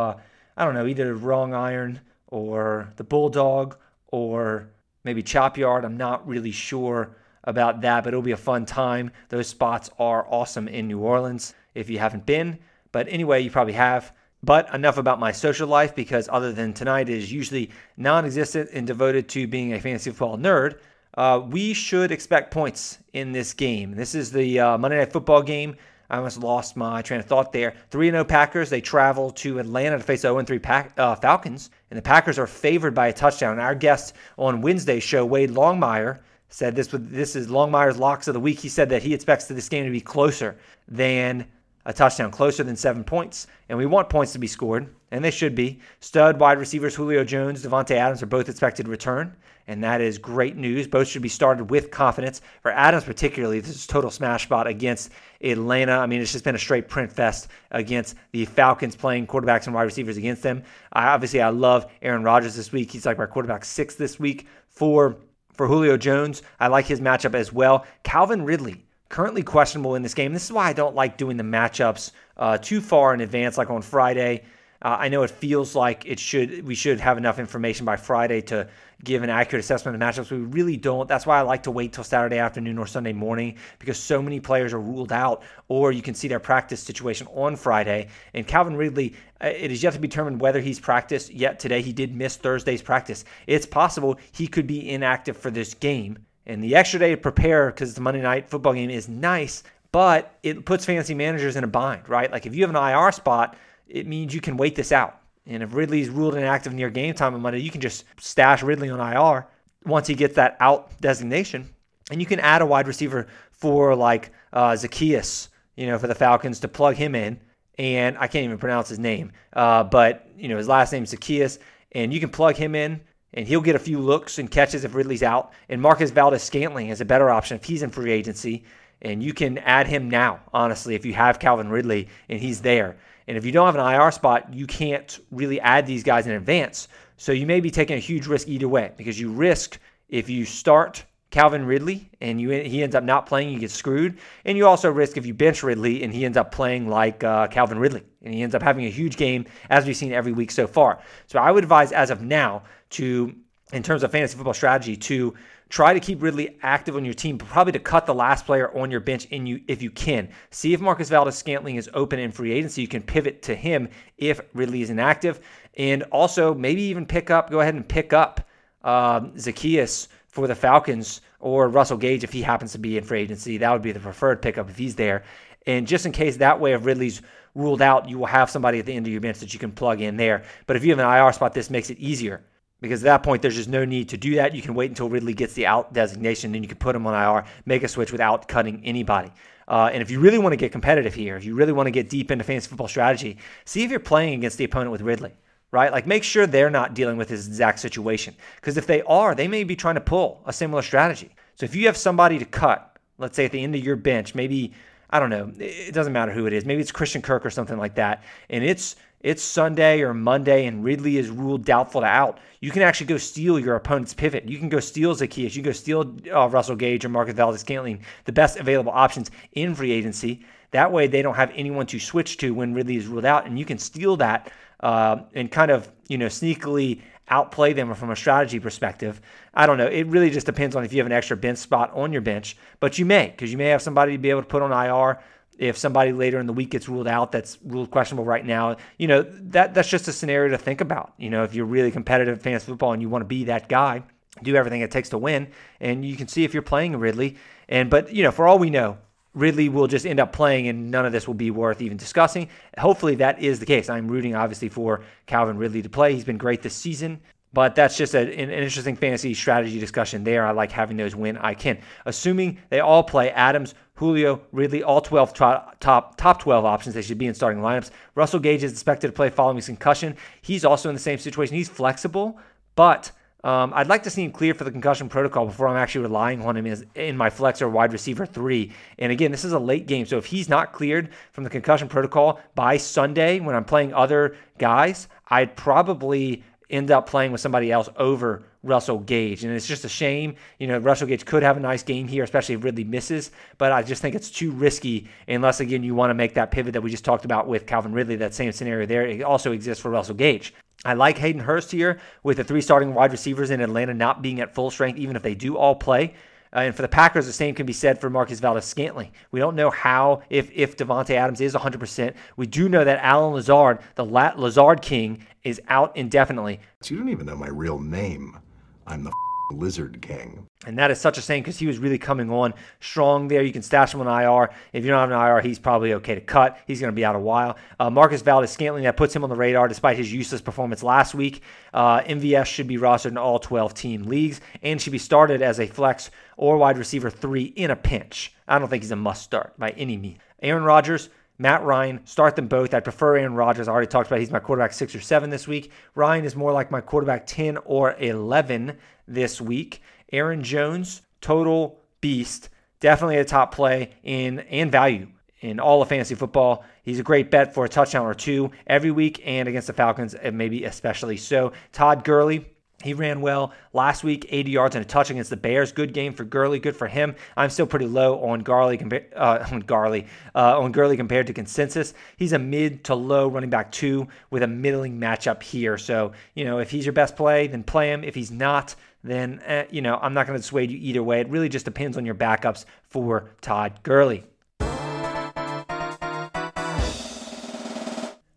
either Wrong Iron or the Bulldog or maybe Chop Yard. I'm not really sure about that, but it'll be a fun time. Those spots are awesome in New Orleans if you haven't been. But anyway, you probably have. But enough about my social life, because other than tonight is usually non-existent and devoted to being a fantasy football nerd. We should expect points in this game. This is the Monday Night Football game. I almost lost my train of thought there. 3-0 Packers, they travel to Atlanta to face 0-3 Falcons. And the Packers are favored by a touchdown. Our guest on Wednesday's show, Wade Longmire, said this is Longmire's Locks of the Week. He said that he expects this game to be closer than a touchdown, closer than 7 points, and we want points to be scored, and they should be. Stud wide receivers Julio Jones, Devontae Adams are both expected to return, and that is great news. Both should be started with confidence. For Adams particularly, this is total smash spot against Atlanta. I mean, it's just been a straight print fest against the Falcons, playing quarterbacks and wide receivers against them. I love Aaron Rodgers this week. He's like my quarterback 6 this week. For Julio Jones, I like his matchup as well. Calvin Ridley, currently questionable in this game. This is why I don't like doing the matchups too far in advance, like on Friday. I know it feels like we should have enough information by Friday to give an accurate assessment of matchups. We really don't. That's why I like to wait till Saturday afternoon or Sunday morning, because so many players are ruled out, or you can see their practice situation on Friday. And Calvin Ridley, it is yet to be determined whether he's practiced yet today. He did miss Thursday's practice. It's possible he could be inactive for this game. And the extra day to prepare, because it's a Monday Night Football game, is nice, but it puts fantasy managers in a bind, right? Like if you have an IR spot, it means you can wait this out. And if Ridley's ruled inactive near game time on Monday, you can just stash Ridley on IR once he gets that out designation. And you can add a wide receiver for like Zacchaeus, for the Falcons to plug him in. And I can't even pronounce his name, but his last name's Zacchaeus, and you can plug him in, and he'll get a few looks and catches if Ridley's out. And Marquez Valdes-Scantling is a better option if he's in free agency, and you can add him now, honestly, if you have Calvin Ridley and he's there. And if you don't have an IR spot, you can't really add these guys in advance. So you may be taking a huge risk either way, because you risk if you start Calvin Ridley and he ends up not playing, you get screwed. And you also risk if you bench Ridley and he ends up playing like Calvin Ridley, and he ends up having a huge game, as we've seen every week so far. So I would advise, as of now, to, in terms of fantasy football strategy, to try to keep Ridley active on your team, probably to cut the last player on your bench if you can. See if Marquez Valdes-Scantling is open in free agency. You can pivot to him if Ridley is inactive. And also maybe even go ahead and pick up Zacchaeus for the Falcons, or Russell Gage if he happens to be in free agency. That would be the preferred pickup if he's there. And just in case that way, if Ridley's ruled out, you will have somebody at the end of your bench that you can plug in there. But if you have an IR spot, this makes it easier, because at that point, there's just no need to do that. You can wait until Ridley gets the out designation, then you can put him on IR, make a switch without cutting anybody. And if you really want to get competitive here, if you really want to get deep into fantasy football strategy, see if you're playing against the opponent with Ridley. Right? Like, make sure they're not dealing with his exact situation, because if they are, they may be trying to pull a similar strategy. So if you have somebody to cut, let's say at the end of your bench, maybe, I don't know, it doesn't matter who it is. Maybe it's Christian Kirk or something like that. And it's Sunday or Monday and Ridley is ruled doubtful to out. You can actually go steal your opponent's pivot. You can go steal Zacchaeus. You can go steal Russell Gage or Marquez Valdes-Scantling, the best available options in free agency. That way they don't have anyone to switch to when Ridley is ruled out, and you can steal that and kind of, sneakily outplay them from a strategy perspective. I don't know. It really just depends on if you have an extra bench spot on your bench, but you may, because you may have somebody to be able to put on IR if somebody later in the week gets ruled out that's ruled questionable right now. That's just a scenario to think about. If you're really competitive in fantasy football and you want to be that guy, do everything it takes to win, and you can see if you're playing Ridley. But for all we know, Ridley will just end up playing, and none of this will be worth even discussing. Hopefully that is the case. I'm rooting, obviously, for Calvin Ridley to play. He's been great this season, but that's just an interesting fantasy strategy discussion there. I like having those when I can. Assuming they all play, Adams, Julio, Ridley, all 12 top 12 options. They should be in starting lineups. Russell Gage is expected to play following his concussion. He's also in the same situation. He's flexible, but I'd like to see him cleared for the concussion protocol before I'm actually relying on him in my flex or wide receiver 3. And again, this is a late game, so if he's not cleared from the concussion protocol by Sunday when I'm playing other guys, I'd probably end up playing with somebody else over Russell Gage. And it's just a shame. Russell Gage could have a nice game here, especially if Ridley misses, but I just think it's too risky unless, again, you want to make that pivot that we just talked about with Calvin Ridley. That same scenario there, it also exists for Russell Gage. I like Hayden Hurst here, with the 3 starting wide receivers in Atlanta not being at full strength, even if they do all play. And for the Packers, the same can be said for Marquez Valdes-Scantling. We don't know if Devontae Adams is 100%. We do know that Allen Lazard, the Lazard King, is out indefinitely. You don't even know my real name. I'm the Lizard King. And that is such a shame, because he was really coming on strong there. You can stash him on IR. If you don't have an IR, he's probably okay to cut. He's going to be out a while. Marquez Valdes-Scantling, that puts him on the radar despite his useless performance last week. MVS should be rostered in all 12-team leagues and should be started as a flex or wide receiver 3 in a pinch. I don't think he's a must-start by any means. Aaron Rodgers, Matt Ryan, start them both. I prefer Aaron Rodgers. I already talked about he's my quarterback 6 or 7 this week. Ryan is more like my quarterback 10 or 11 this week. Aaron Jones, total beast, definitely a top play in and value in all of fantasy football. He's a great bet for a touchdown or 2 every week, and against the Falcons, maybe especially so. Todd Gurley, he ran well last week, 80 yards and a touch against the Bears. Good game for Gurley. Good for him. I'm still pretty low on Gurley compared to consensus. He's a mid to low running back 2 with a middling matchup here. So, if he's your best play, then play him. If he's not, then, I'm not going to dissuade you either way. It really just depends on your backups for Todd Gurley.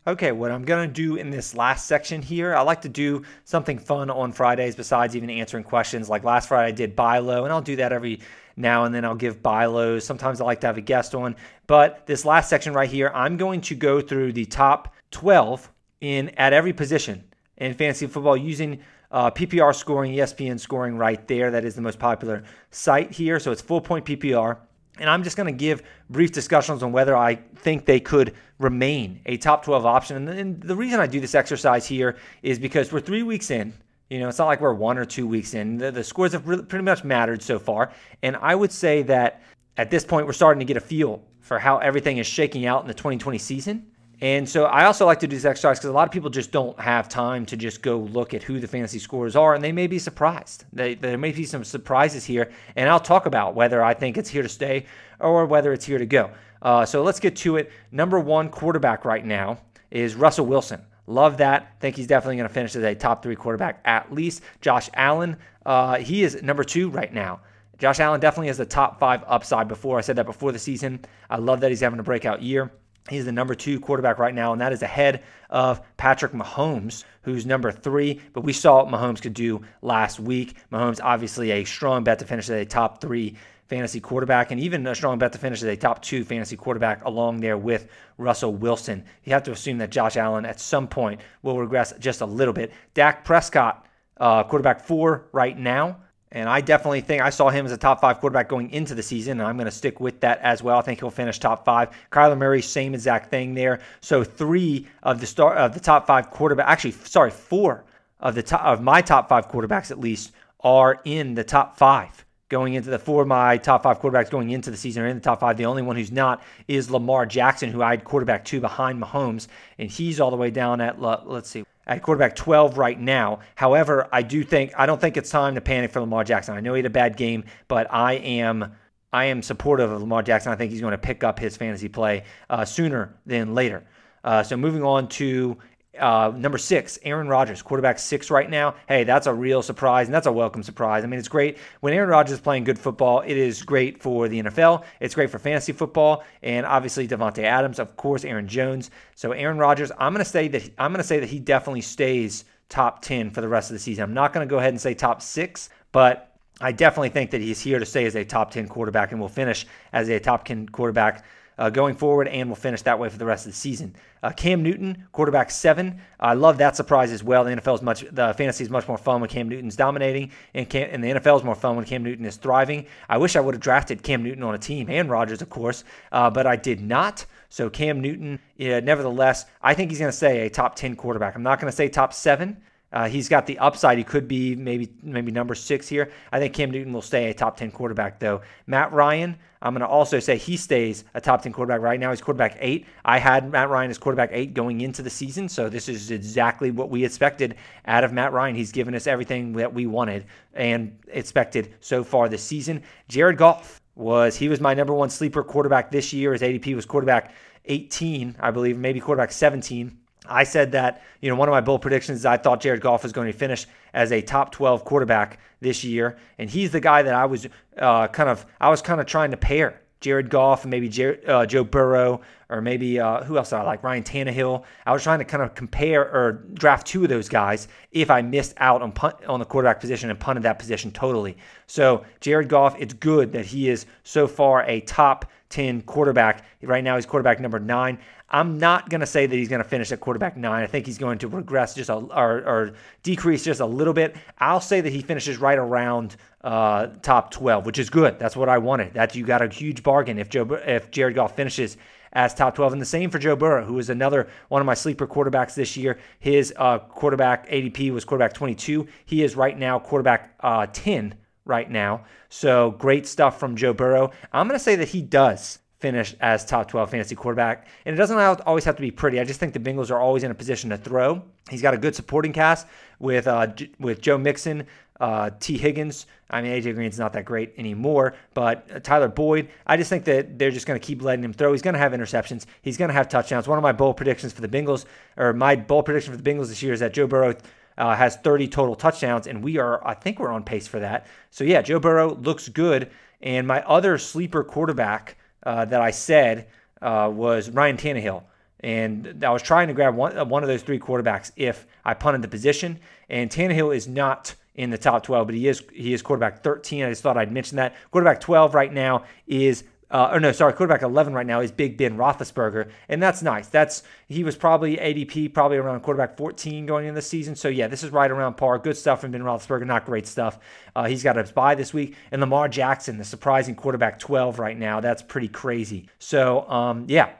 Okay, what I'm going to do in this last section here, I like to do something fun on Fridays besides even answering questions. Like last Friday, I did buy low, and I'll do that every now and then. I'll give buy lows. Sometimes I like to have a guest on. But this last section right here, I'm going to go through the top 12 at every position in fantasy football using PPR scoring, ESPN scoring right there. That is the most popular site here. So it's full point PPR. And I'm just going to give brief discussions on whether I think they could remain a top 12 option. And the reason I do this exercise here is because we're 3 weeks in. You know, it's not like we're 1 or 2 weeks in. The scores have pretty much mattered so far. And I would say that at this point, we're starting to get a feel for how everything is shaking out in the 2020 season. And so I also like to do this exercise because a lot of people just don't have time to just go look at who the fantasy scorers are, and they may be surprised. There may be some surprises here, and I'll talk about whether I think it's here to stay or whether it's here to go. So let's get to it. Number one quarterback right now is Russell Wilson. Love that. Think he's definitely going to finish as a top three quarterback at least. Josh Allen, he is number two right now. Josh Allen definitely has the top five upside before. I said that before the season. I love that he's having a breakout year. He's the number two quarterback right now, and that is ahead of Patrick Mahomes, who's number three. But we saw what Mahomes could do last week. Mahomes, obviously, a strong bet to finish as a top three fantasy quarterback, and even a strong bet to finish as a top two fantasy quarterback along there with Russell Wilson. You have to assume that Josh Allen at some point will regress just a little bit. Dak Prescott, quarterback four right now. And I definitely think I saw him as a top five quarterback going into the season, and I'm going to stick with that as well. I think he'll finish top five. Kyler Murray, same exact thing there. So four of my top five quarterbacks at least are in the top five going into the four of my top five quarterbacks going into the season are in the top five. The only one who's not is Lamar Jackson, who I had quarterback two behind Mahomes, and he's all the way down at at quarterback 12 right now. However, I don't think it's time to panic for Lamar Jackson. I know he had a bad game, but I am supportive of Lamar Jackson. I think he's going to pick up his fantasy play sooner than later. So moving on to number six, Aaron Rodgers, quarterback six right now. Hey, that's a real surprise, and that's a welcome surprise. I mean, it's great. When Aaron Rodgers is playing good football, it is great for the NFL. It's great for fantasy football, and obviously Devontae Adams, of course, Aaron Jones. So Aaron Rodgers, I'm going to say that he definitely stays top 10 for the rest of the season. I'm not going to go ahead and say top six, but I definitely think that he's here to stay as a top 10 quarterback and will finish as a top 10 quarterback going forward, and will finish that way for the rest of the season. Cam Newton, quarterback seven. I love that surprise as well. The fantasy is much more fun when Cam Newton's dominating, and the NFL is more fun when Cam Newton is thriving. I wish I would have drafted Cam Newton on a team, and Rodgers, of course, but I did not. So Cam Newton, nevertheless, I think he's going to stay a top 10 quarterback. I'm not going to say top seven. He's got the upside. He could be maybe number six here. I think Cam Newton will stay a top 10 quarterback, though. Matt Ryan, I'm going to also say he stays a top 10 quarterback. Right now, he's quarterback eight. I had Matt Ryan as quarterback eight going into the season, so this is exactly what we expected out of Matt Ryan. He's given us everything that we wanted and expected so far this season. Jared Goff was my number one sleeper quarterback this year. His ADP was quarterback 18, I believe, maybe quarterback 17. I said that, one of my bold predictions is I thought Jared Goff was going to finish as a top 12 quarterback this year, and he's the guy that I was kind of trying to pair Jared Goff and maybe Joe Burrow, or maybe who else did I like? Ryan Tannehill. I was trying to kind of compare or draft two of those guys if I missed out on the quarterback position and punted that position totally. So Jared Goff, it's good that he is so far a top 10 quarterback. Right now he's quarterback number 9. I'm not going to say that he's going to finish at quarterback 9. I think he's going to regress or decrease just a little bit. I'll say that he finishes right around top 12, which is good. That's what I wanted. That you got a huge bargain if Jared Goff finishes as top 12, and the same for Joe Burrow, who is another one of my sleeper quarterbacks this year. His quarterback ADP was quarterback 22. He is right now quarterback 10 right now. So great stuff from Joe Burrow. I'm going to say that he does finish as top 12 fantasy quarterback. And it doesn't always have to be pretty. I just think the Bengals are always in a position to throw. He's got a good supporting cast with Joe Mixon, T. Higgins. I mean, A.J. Green's not that great anymore, but Tyler Boyd. I just think that they're just going to keep letting him throw. He's going to have interceptions. He's going to have touchdowns. My bold prediction for the Bengals this year is that Joe Burrow has 30 total touchdowns, and I think we're on pace for that. So yeah, Joe Burrow looks good. And my other sleeper quarterback that I said was Ryan Tannehill. And I was trying to grab one of those three quarterbacks if I punted the position. And Tannehill is not in the top 12, but he is quarterback 13. I just thought I'd mention that. Quarterback 12 right now is quarterback 11 right now is Big Ben Roethlisberger, and that's nice. He was probably ADP, probably around quarterback 14 going into the season. So, yeah, this is right around par. Good stuff from Ben Roethlisberger, not great stuff. He's got a bye this week. And Lamar Jackson, the surprising quarterback 12 right now. That's pretty crazy. So, yeah.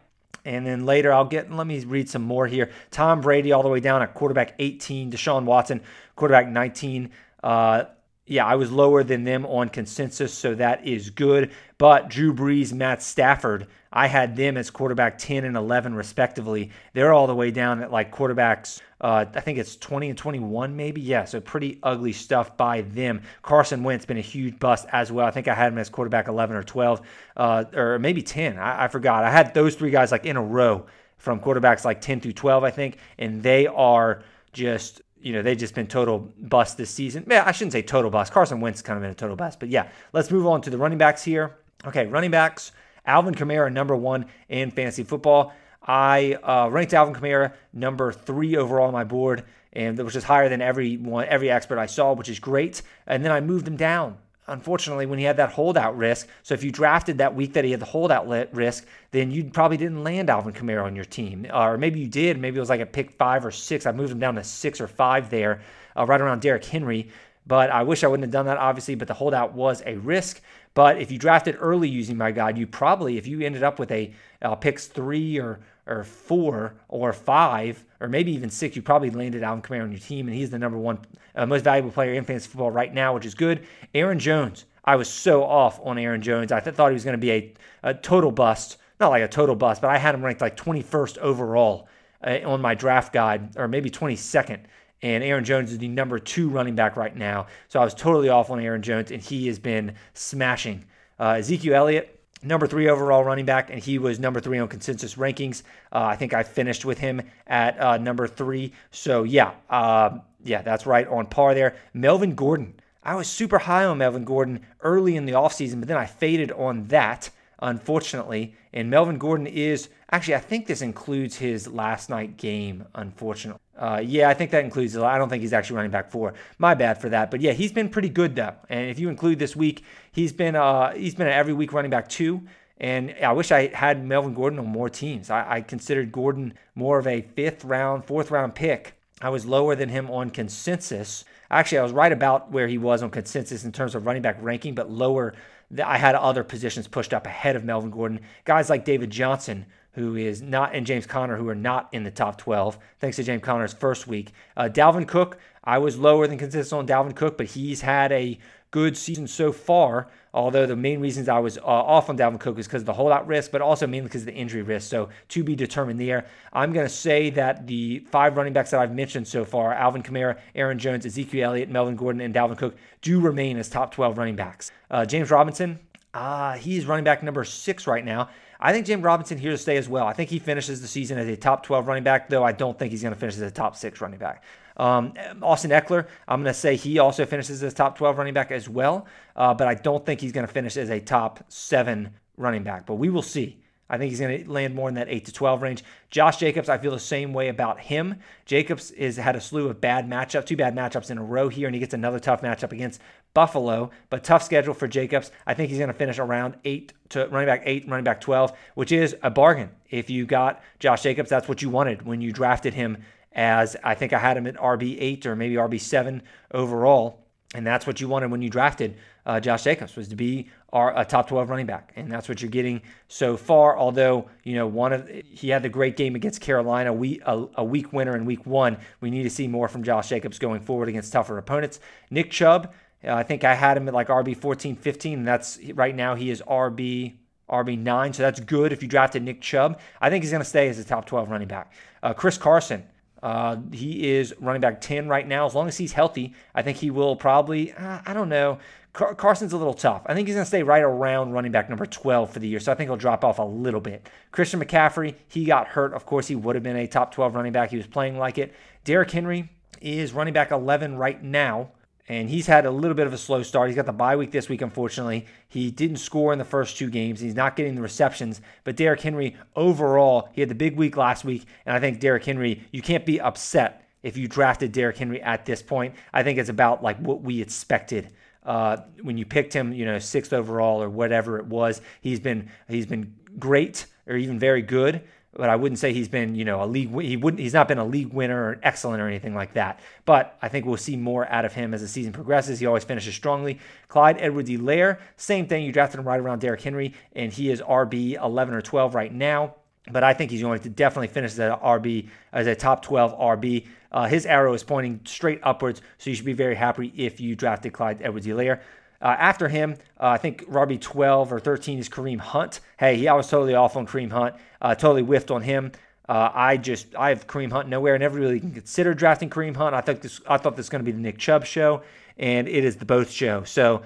And then later let me read some more here. Tom Brady all the way down at quarterback 18. Deshaun Watson, quarterback 19. Yeah, I was lower than them on consensus, so that is good. But Drew Brees, Matt Stafford, I had them as quarterback 10 and 11 respectively. They're all the way down at like quarterbacks, I think it's 20 and 21 maybe. Yeah, so pretty ugly stuff by them. Carson Wentz been a huge bust as well. I think I had him as quarterback 11 or 12 or maybe 10. I forgot. I had those three guys like in a row from quarterbacks like 10 through 12, I think, and they are just... they've just been total bust this season. Yeah, I shouldn't say total bust. Carson Wentz kind of been a total bust. But yeah, let's move on to the running backs here. Okay, running backs. Alvin Kamara, number one in fantasy football. I ranked Alvin Kamara number 3 overall on my board, and which is higher than every expert I saw, which is great. And then I moved him down, unfortunately, when he had that holdout risk. So if you drafted that week that he had the holdout risk, then you probably didn't land Alvin Kamara on your team. Or maybe you did. Maybe it was like a pick 5 or 6. I moved him down to 6 or 5 there, right around Derrick Henry. But I wish I wouldn't have done that, obviously. But the holdout was a risk. But if you drafted early using my guide, you probably, if you ended up with a picks 3 or 4 or 5 or maybe even 6, you probably landed Alvin Kamara on your team, and he's the number one most valuable player in fantasy football right now, which is good. Aaron Jones. I was so off on Aaron Jones. I thought he was going to be a total bust. Not like a total bust, but I had him ranked like 21st overall on my draft guide, or maybe 22nd. And Aaron Jones is the number 2 running back right now. So I was totally off on Aaron Jones, and he has been smashing. Ezekiel Elliott, number 3 overall running back, and he was number 3 on consensus rankings. I think I finished with him at number 3. So, yeah, that's right on par there. Melvin Gordon. I was super high on Melvin Gordon early in the offseason, but then I faded on that, unfortunately. And Melvin Gordon is actually, I think this includes his last night game, unfortunately. Yeah, I think that includes I don't think he's actually running back 4. My bad for that. But yeah, he's been pretty good though. And if you include this week, he's been an every week running back 2. And I wish I had Melvin Gordon on more teams. I considered Gordon more of a 4th round pick. I was lower than him on consensus. Actually, I was right about where he was on consensus in terms of running back ranking, but lower. I had other positions pushed up ahead of Melvin Gordon. Guys like David Johnson, who is not, and James Conner, who are not in the top 12, thanks to James Conner's first week. Dalvin Cook, I was lower than consistent on Dalvin Cook, but he's had a good season so far, although the main reasons I was off on Dalvin Cook is because of the holdout risk, but also mainly because of the injury risk, so to be determined there. I'm going to say that the 5 running backs that I've mentioned so far, Alvin Kamara, Aaron Jones, Ezekiel Elliott, Melvin Gordon, and Dalvin Cook, do remain as top 12 running backs. James Robinson, he's running back number 6 right now. I think James Robinson here to stay as well. I think he finishes the season as a top 12 running back, though I don't think he's going to finish as a top 6 running back. Austin Eckler, I'm going to say he also finishes as top 12 running back as well, but I don't think he's going to finish as a top 7 running back. But we will see. I think he's going to land more in that 8 to 12 range. Josh Jacobs, I feel the same way about him. Jacobs has had a slew of bad matchups, 2 bad matchups in a row here, and he gets another tough matchup against Buffalo, but tough schedule for Jacobs. I think he's going to finish around 8, running back 12, which is a bargain. If you got Josh Jacobs, that's what you wanted when you drafted him as, I think I had him at RB8 or maybe RB7 overall. And that's what you wanted when you drafted Josh Jacobs, was to be a top 12 running back. And that's what you're getting so far. Although, he had the great game against Carolina, a weak winner in week 1. We need to see more from Josh Jacobs going forward against tougher opponents. Nick Chubb, I think I had him at like RB 14, 15. And that's right now he is RB9. So that's good if you drafted Nick Chubb. I think he's going to stay as a top 12 running back. Chris Carson. He is running back 10 right now. As long as he's healthy, I think he will probably, I don't know. Carson's a little tough. I think he's going to stay right around running back number 12 for the year, so I think he'll drop off a little bit. Christian McCaffrey, he got hurt. Of course, he would have been a top 12 running back. He was playing like it. Derrick Henry is running back 11 right now, and he's had a little bit of a slow start. He's got the bye week this week, unfortunately. He didn't score in the first 2 games. He's not getting the receptions. But Derrick Henry, overall, he had the big week last week. And I think Derrick Henry, you can't be upset if you drafted Derrick Henry at this point. I think it's about like what we expected when you picked him, you know, 6th overall or whatever it was. He's been great or even very good, but I wouldn't say he's been, you know, he's not been a league winner or excellent or anything like that. But I think we'll see more out of him as the season progresses. He always finishes strongly. Clyde Edwards-Helaire, same thing. You drafted him right around Derrick Henry, and he is RB 11 or 12 right now. But I think he's going to definitely finish as a top 12 RB. His arrow is pointing straight upwards, so you should be very happy if you drafted Clyde Edwards-Helaire. After him, I think RB 12 or 13 is Kareem Hunt. Hey, I was totally off on Kareem Hunt. Totally whiffed on him. I have Kareem Hunt nowhere. I never really considered drafting Kareem Hunt. I thought this was going to be the Nick Chubb show, and it is the both show. So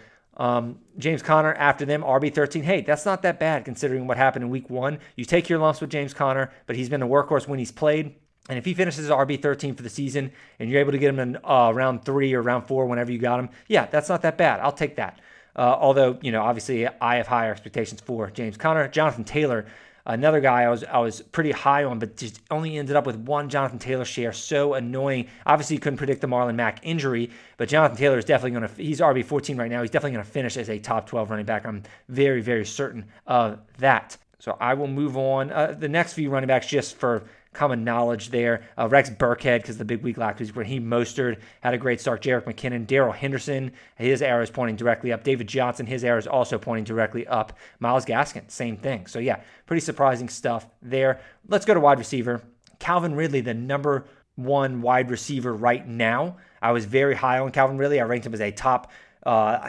James Conner after them, RB 13. Hey, that's not that bad considering what happened in week one. You take your lumps with James Conner, but he's been a workhorse when he's played. And if he finishes RB 13 for the season and you're able to get him in round 3 or round 4 whenever you got him, yeah, that's not that bad. I'll take that. Although, you know, obviously I have higher expectations for James Conner. Jonathan Taylor, another guy I was pretty high on, but just only ended up with one Jonathan Taylor share. So annoying. Obviously, you couldn't predict the Marlon Mack injury, but Jonathan Taylor is definitely going to, he's RB 14 right now. He's definitely going to finish as a top 12 running back. I'm very, very certain of that. So I will move on. The next few running backs, just for common knowledge there. Rex Burkhead, because the big week last week where he Mostert had a great start. Jerick McKinnon, Daryl Henderson, his arrow is pointing directly up. David Johnson, his arrow is also pointing directly up. Miles Gaskin, same thing. So yeah, pretty surprising stuff there. Let's go to wide receiver. Calvin Ridley, the number one wide receiver right now. I was very high on Calvin Ridley. I ranked him as a top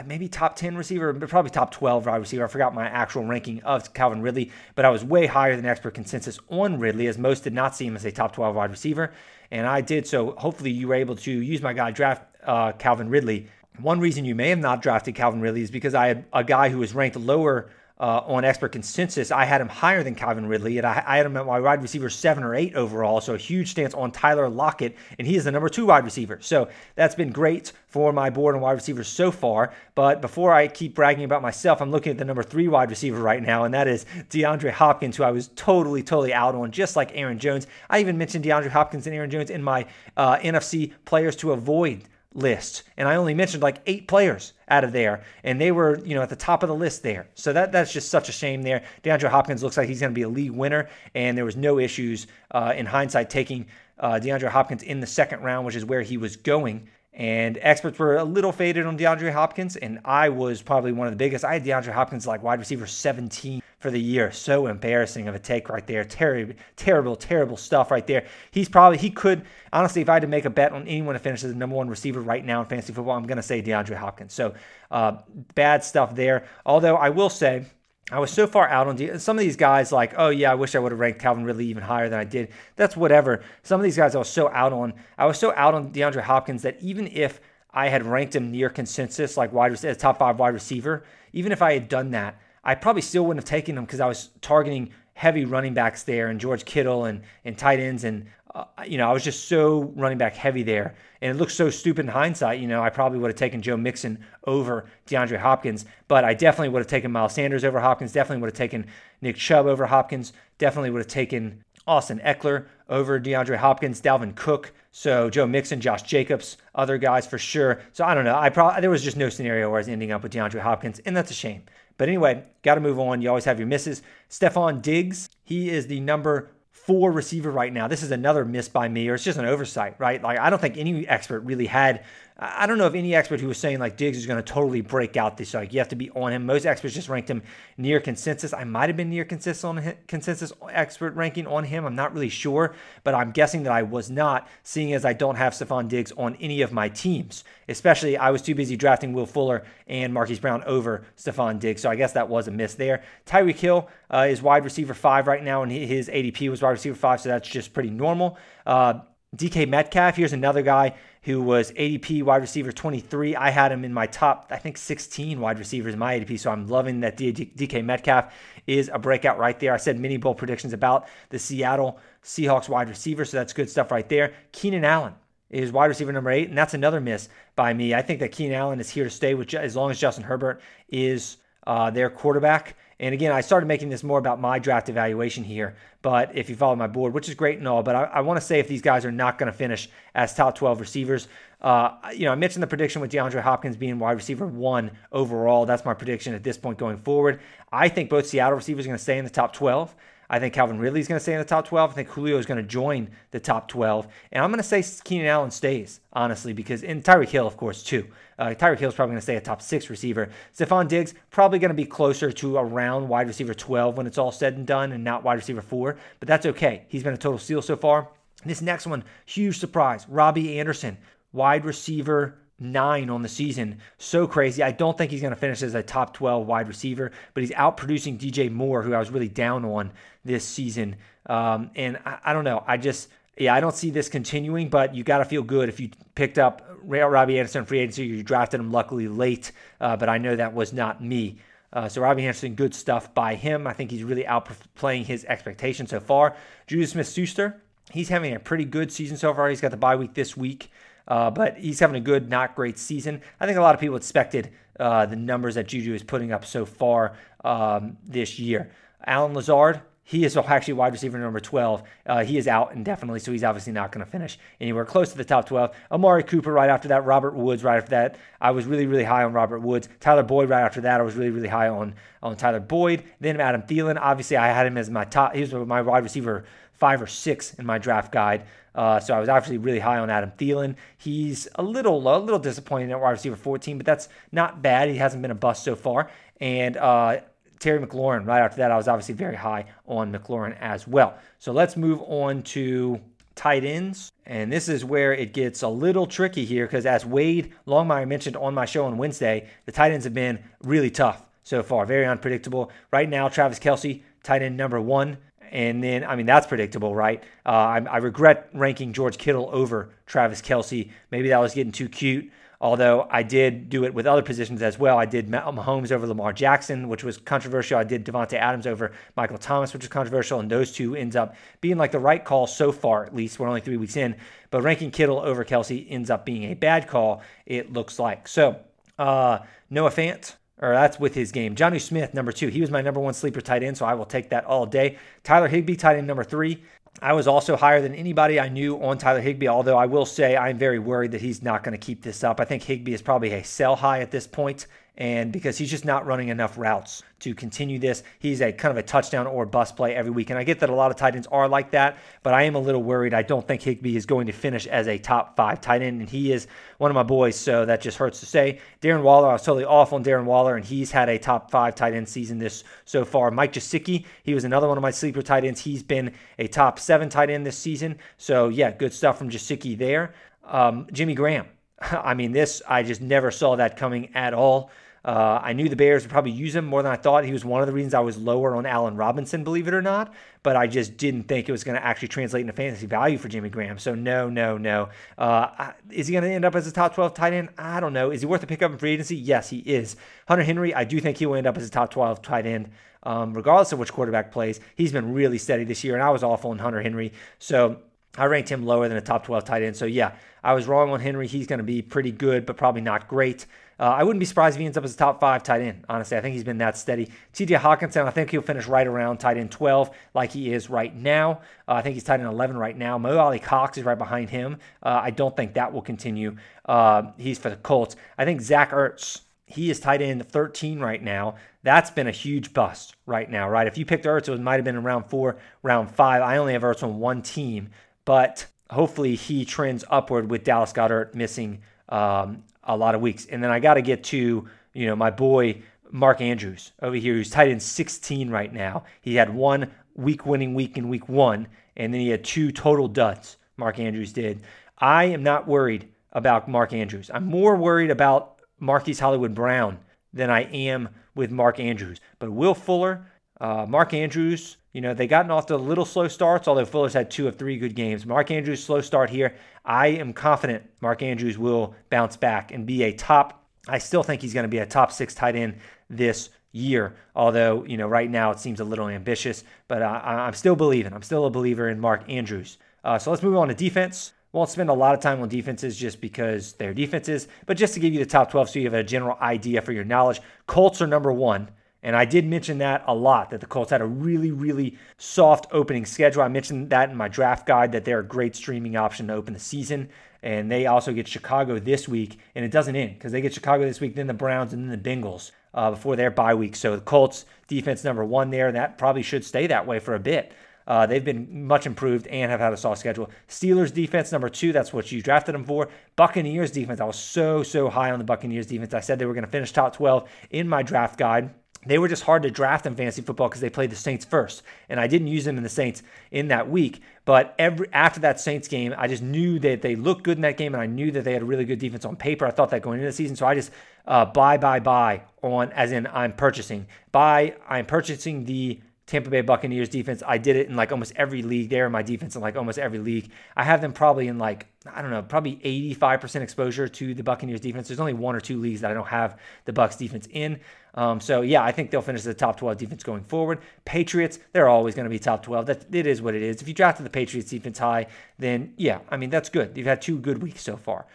maybe top 10 receiver, but probably top 12 wide receiver. I forgot my actual ranking of Calvin Ridley, but I was way higher than expert consensus on Ridley, as most did not see him as a top 12 wide receiver, and I did. So hopefully you were able to use my guide, draft Calvin Ridley. One reason you may have not drafted Calvin Ridley is because I had a guy who was ranked lower on expert consensus. I had him higher than Calvin Ridley, and I had him at my wide receiver 7 or 8 overall. So a huge stance on Tyler Lockett, and he is the number 2 wide receiver. So that's been great for my board and wide receivers so far. But before I keep bragging about myself, I'm looking at the number 3 wide receiver right now, and that is DeAndre Hopkins, who I was totally, totally out on, just like Aaron Jones. I even mentioned DeAndre Hopkins and Aaron Jones in my NFC players to avoid list, and I only mentioned like 8 players out of there, and they were, you know, at the top of the list there. So that's just such a shame there. DeAndre Hopkins looks like he's going to be a league winner, and there was no issues in hindsight taking DeAndre Hopkins in the 2nd round, which is where he was going. And experts were a little faded on DeAndre Hopkins, and I was probably one of the biggest. I had DeAndre Hopkins like wide receiver 17 for the year. So embarrassing of a take right there. Terrible stuff right there. He could, honestly, if I had to make a bet on anyone to finish as the number 1 receiver right now in fantasy football, I'm going to say DeAndre Hopkins. So bad stuff there. Although I will say, I was so far out on some of these guys, like, oh yeah, I wish I would have ranked Calvin Ridley even higher than I did. That's whatever. Some of these guys I was so out on DeAndre Hopkins that even if I had ranked him near consensus, like top 5 wide receiver, even if I had done that, I probably still wouldn't have taken him because I was targeting heavy running backs there, and George Kittle and tight ends, and you know, I was just so running back heavy there, and it looks so stupid in hindsight. You know, I probably would have taken Joe Mixon over DeAndre Hopkins, but I definitely would have taken Miles Sanders over Hopkins, definitely would have taken Nick Chubb over Hopkins, definitely would have taken Austin Eckler over DeAndre Hopkins, Dalvin Cook, so Joe Mixon, Josh Jacobs, other guys for sure. So I don't know. There was just no scenario where I was ending up with DeAndre Hopkins, and that's a shame. But anyway, got to move on. You always have your misses. Stephon Diggs, he is the number 4 receiver right now. This is another miss by me, or it's just an oversight, right? Like, I don't think any expert really had, I don't know of any expert who was saying like Diggs is going to totally break out this, like you have to be on him. Most experts just ranked him near consensus. I might've been near consensus expert ranking on him. I'm not really sure, but I'm guessing that I was not, seeing as I don't have Stephon Diggs on any of my teams, especially I was too busy drafting Will Fuller and Marquise Brown over Stephon Diggs. So I guess that was a miss there. Tyreek Hill is wide receiver 5 right now, and his ADP was wide receiver 5, so that's just pretty normal. DK Metcalf, here's another guy who was ADP wide receiver 23. I had him in my top, I think, 16 wide receivers in my ADP, so I'm loving that DK Metcalf is a breakout right there. I said mini bowl predictions about the Seattle Seahawks wide receiver, so that's good stuff right there. Keenan Allen is wide receiver number 8, and that's another miss by me. I think that Keenan Allen is here to stay as long as Justin Herbert is their quarterback. And again, I started making this more about my draft evaluation here, but if you follow my board, which is great and all, but I want to say if these guys are not going to finish as top 12 receivers, I mentioned the prediction with DeAndre Hopkins being wide receiver 1 overall. That's my prediction at this point going forward. I think both Seattle receivers are going to stay in the top 12. I think Calvin Ridley is going to stay in the top 12. I think Julio is going to join the top 12. And I'm going to say Keenan Allen stays, honestly, because and Tyreek Hill, of course, too. Tyreek Hill is probably going to stay a top 6 receiver. Stephon Diggs probably going to be closer to around wide receiver 12 when it's all said and done and not wide receiver 4. But that's okay. He's been a total steal so far. This next one, huge surprise. Robbie Anderson, wide receiver 9 on the season. So crazy. I don't think he's going to finish as a top 12 wide receiver, but he's outproducing DJ Moore, who I was really down on this season. And I don't know. I don't see this continuing, but you got to feel good if you picked up Robbie Anderson free agency. You drafted him luckily late, but I know that was not me. So Robbie Anderson, good stuff by him. I think he's really outplaying his expectations so far. Juju Smith-Schuster, he's having a pretty good season so far. He's got the bye week this week. But he's having a good, not great season. I think a lot of people expected the numbers that Juju is putting up so far this year. Allen Lazard, he is actually wide receiver number 12. He is out indefinitely, so he's obviously not going to finish anywhere close to the top 12. Amari Cooper right after that. Robert Woods right after that. I was really, really high on Robert Woods. Tyler Boyd right after that. I was really, really high on Tyler Boyd. Then Adam Thielen. Obviously, I had him as my top. He was my wide receiver 5 or 6 in my draft guide. So I was obviously really high on Adam Thielen. He's a little low, a little disappointing at wide receiver 14, but that's not bad. He hasn't been a bust so far. And Terry McLaurin, right after that, I was obviously very high on McLaurin as well. So let's move on to tight ends. And this is where it gets a little tricky here because as Wade Longmire mentioned on my show on Wednesday, the tight ends have been really tough so far, very unpredictable. Right now, Travis Kelce, tight end number 1. And then, that's predictable, right? I regret ranking George Kittle over Travis Kelce. Maybe that was getting too cute, although I did do it with other positions as well. I did Mahomes over Lamar Jackson, which was controversial. I did Devontae Adams over Michael Thomas, which was controversial, and those two ends up being like the right call so far, at least. We're only 3 weeks in, but ranking Kittle over Kelce ends up being a bad call, it looks like. So, Noah Fant. Or that's with his game. Jonu Smith, number 2. He was my number 1 sleeper tight end, so I will take that all day. Tyler Higbee, tight end number 3. I was also higher than anybody I knew on Tyler Higbee, although I will say I'm very worried that he's not going to keep this up. I think Higbee is probably a sell high at this point, and because he's just not running enough routes to continue this, he's a kind of a touchdown or bust play every week. And I get that a lot of tight ends are like that, but I am a little worried. I don't think Higbee is going to finish as a top 5 tight end, and he is one of my boys, so that just hurts to say. Darren Waller, I was totally off on Darren Waller, and he's had a top 5 tight end season this so far. Mike Gesicki, he was another one of my sleeper tight ends. He's been a top 7 tight end this season. So yeah, good stuff from Gesicki there. Jimmy Graham. I just never saw that coming at all. I knew the Bears would probably use him more than I thought. He was one of the reasons I was lower on Allen Robinson, believe it or not, but I just didn't think it was going to actually translate into fantasy value for Jimmy Graham. So no. Is he going to end up as a top 12 tight end? I don't know. Is he worth a pickup in free agency? Yes, he is. Hunter Henry, I do think he will end up as a top 12 tight end. Regardless of which quarterback plays, he's been really steady this year, and I was awful on Hunter Henry. So I ranked him lower than a top 12 tight end. So yeah, I was wrong on Henry. He's going to be pretty good, but probably not great. I wouldn't be surprised if he ends up as a top 5 tight end. Honestly, I think he's been that steady. TJ Hawkinson, I think he'll finish right around tight end 12 like he is right now. I think he's tight end 11 right now. Mo Alie Cox is right behind him. I don't think that will continue. He's for the Colts. I think Zach Ertz, he is tight end 13 right now. That's been a huge bust right now, right? If you picked Ertz, it might have been in round 4, round 5. I only have Ertz on one team. But hopefully he trends upward with Dallas Goedert missing a lot of weeks. And then I got to get to my boy Mark Andrews over here, who's tight end 16 right now. He had one week-winning week in week 1, and then he had 2 total duds, Mark Andrews did. I am not worried about Mark Andrews. I'm more worried about Marquise Hollywood Brown than I am with Mark Andrews. But Will Fuller, Mark Andrews, they gotten off to a little slow starts, although Fuller's had 2 of 3 good games. Mark Andrews, slow start here. I am confident Mark Andrews will bounce back and be I still think he's going to be a top 6 tight end this year, although, right now it seems a little ambitious, but I'm still believing. I'm still a believer in Mark Andrews. So let's move on to defense. Won't spend a lot of time on defenses just because they're defenses, but just to give you the top 12 so you have a general idea for your knowledge. Colts are number 1. And I did mention that a lot, that the Colts had a really, really soft opening schedule. I mentioned that in my draft guide, that they're a great streaming option to open the season. And they also get Chicago this week, and it doesn't end because they get Chicago this week, then the Browns, and then the Bengals before their bye week. So the Colts, defense number one there, and that probably should stay that way for a bit. They've been much improved and have had a soft schedule. Steelers defense, number two. That's what you drafted them for. Buccaneers defense. I was so high on the Buccaneers defense. I said they were going to finish top 12 in my draft guide. They were just hard to draft in fantasy football because they played the Saints first. And I didn't use them in the Saints in that week. But after that Saints game, I just knew that they looked good in that game, and I knew that they had a really good defense on paper. I thought that going into the season. So I just buy on, as in I'm purchasing. I'm purchasing the Tampa Bay Buccaneers defense. I did it in like almost every league. They're in my defense in like almost every league. I have them probably in like, I don't know, probably 85% exposure to the Buccaneers defense. There's only one or two leagues that I don't have the Bucs defense in. So yeah, I think they'll finish the top 12 defense going forward. Patriots, they're always going to be top 12. It is what it is. If you drafted the Patriots defense high, then yeah, I mean, that's good. You've had two good weeks so far.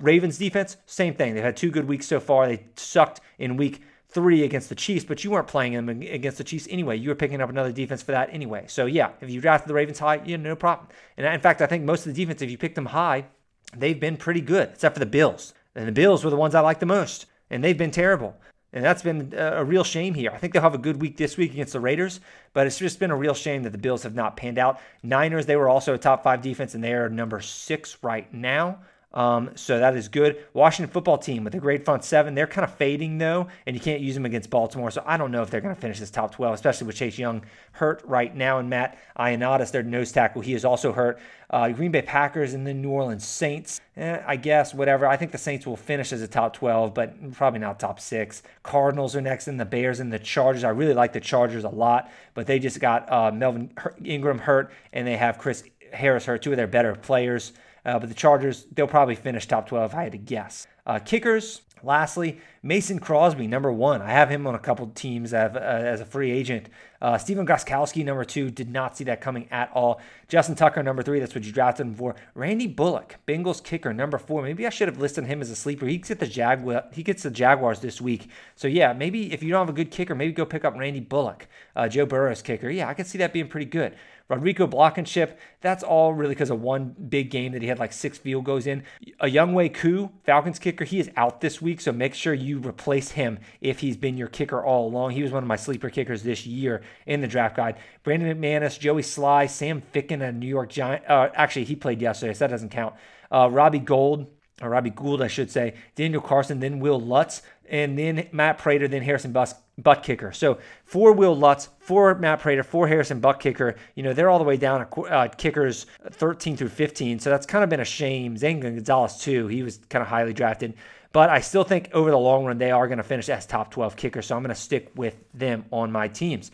Ravens defense, same thing. They've had two good weeks so far. They sucked in week three against the Chiefs, but you weren't playing them against the Chiefs anyway. You were picking up another defense for that anyway. So yeah, if you drafted the Ravens high, you had no problem. And in fact, I think most of the defense, if you pick them high, they've been pretty good, except for the Bills. And the Bills were the ones I liked the most, and they've been terrible. And that's been a real shame here. I think they'll have a good week this week against the Raiders, but it's just been a real shame that the Bills have not panned out. Niners, they were also a top 5 defense, and they are number 6 right now. So that is good. Washington football team with a great front 7. They're kind of fading though, and you can't use them against Baltimore. So I don't know if they're going to finish this top 12, especially with Chase Young hurt right now. And Matt Ioannidis, their nose tackle, he is also hurt. Green Bay Packers and the New Orleans Saints. I guess, whatever. I think the Saints will finish as a top 12, but probably not top 6. Cardinals are next, and the Bears and the Chargers. I really like the Chargers a lot, but they just got Melvin Ingram hurt, and they have Chris Harris hurt, two of their better players. But the Chargers, they'll probably finish top 12 if I had to guess. Kickers, lastly, Mason Crosby, number 1. I have him on a couple teams as a free agent. Steven Gostkowski, number 2. Did not see that coming at all. Justin Tucker, number 3. That's what you drafted him for. Randy Bullock, Bengals kicker, number 4. Maybe I should have listed him as a sleeper. He gets the Jaguars this week. So, yeah, maybe if you don't have a good kicker, maybe go pick up Randy Bullock, Joe Burrow's kicker. Yeah, I could see that being pretty good. Rodrigo Blankenship, that's all really because of one big game that he had like 6 field goals in. Younghoe Koo, Falcons kicker, he is out this week, so make sure you replace him if he's been your kicker all along. He was one of my sleeper kickers this year in the draft guide. Brandon McManus, Joey Sly, Sam Ficken, a New York Giant. Actually, he played yesterday, so that doesn't count. Robbie Gould, I should say. Daniel Carson, then Will Lutz, and then Matt Prater, then Harrison butt kicker. So 4 Will Lutz, 4 Matt Prater, 4 Harrison butt kicker. You know, they're all the way down at kickers 13 through 15. So that's kind of been a shame. Zane Gonzalez too. He was kind of highly drafted. But I still think over the long run, they are going to finish as top 12 kickers. So I'm going to stick with them on my teams.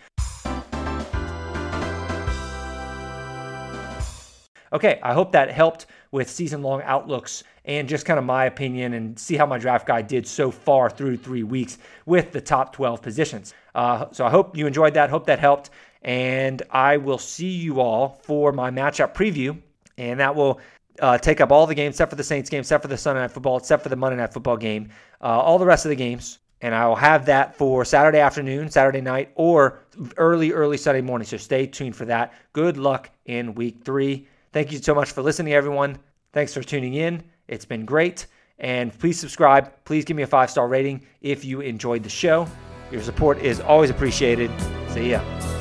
Okay, I hope that helped with season-long outlooks and just kind of my opinion, and see how my draft guide did so far through 3 weeks with the top 12 positions. So I hope you enjoyed that. Hope that helped. And I will see you all for my matchup preview. And that will take up all the games except for the Saints game, except for the Sunday Night Football, except for the Monday Night Football game, all the rest of the games. And I will have that for Saturday afternoon, Saturday night, or early Sunday morning. So stay tuned for that. Good luck in week 3. Thank you so much for listening, everyone. Thanks for tuning in. It's been great. And please subscribe. Please give me a 5-star rating if you enjoyed the show. Your support is always appreciated. See ya.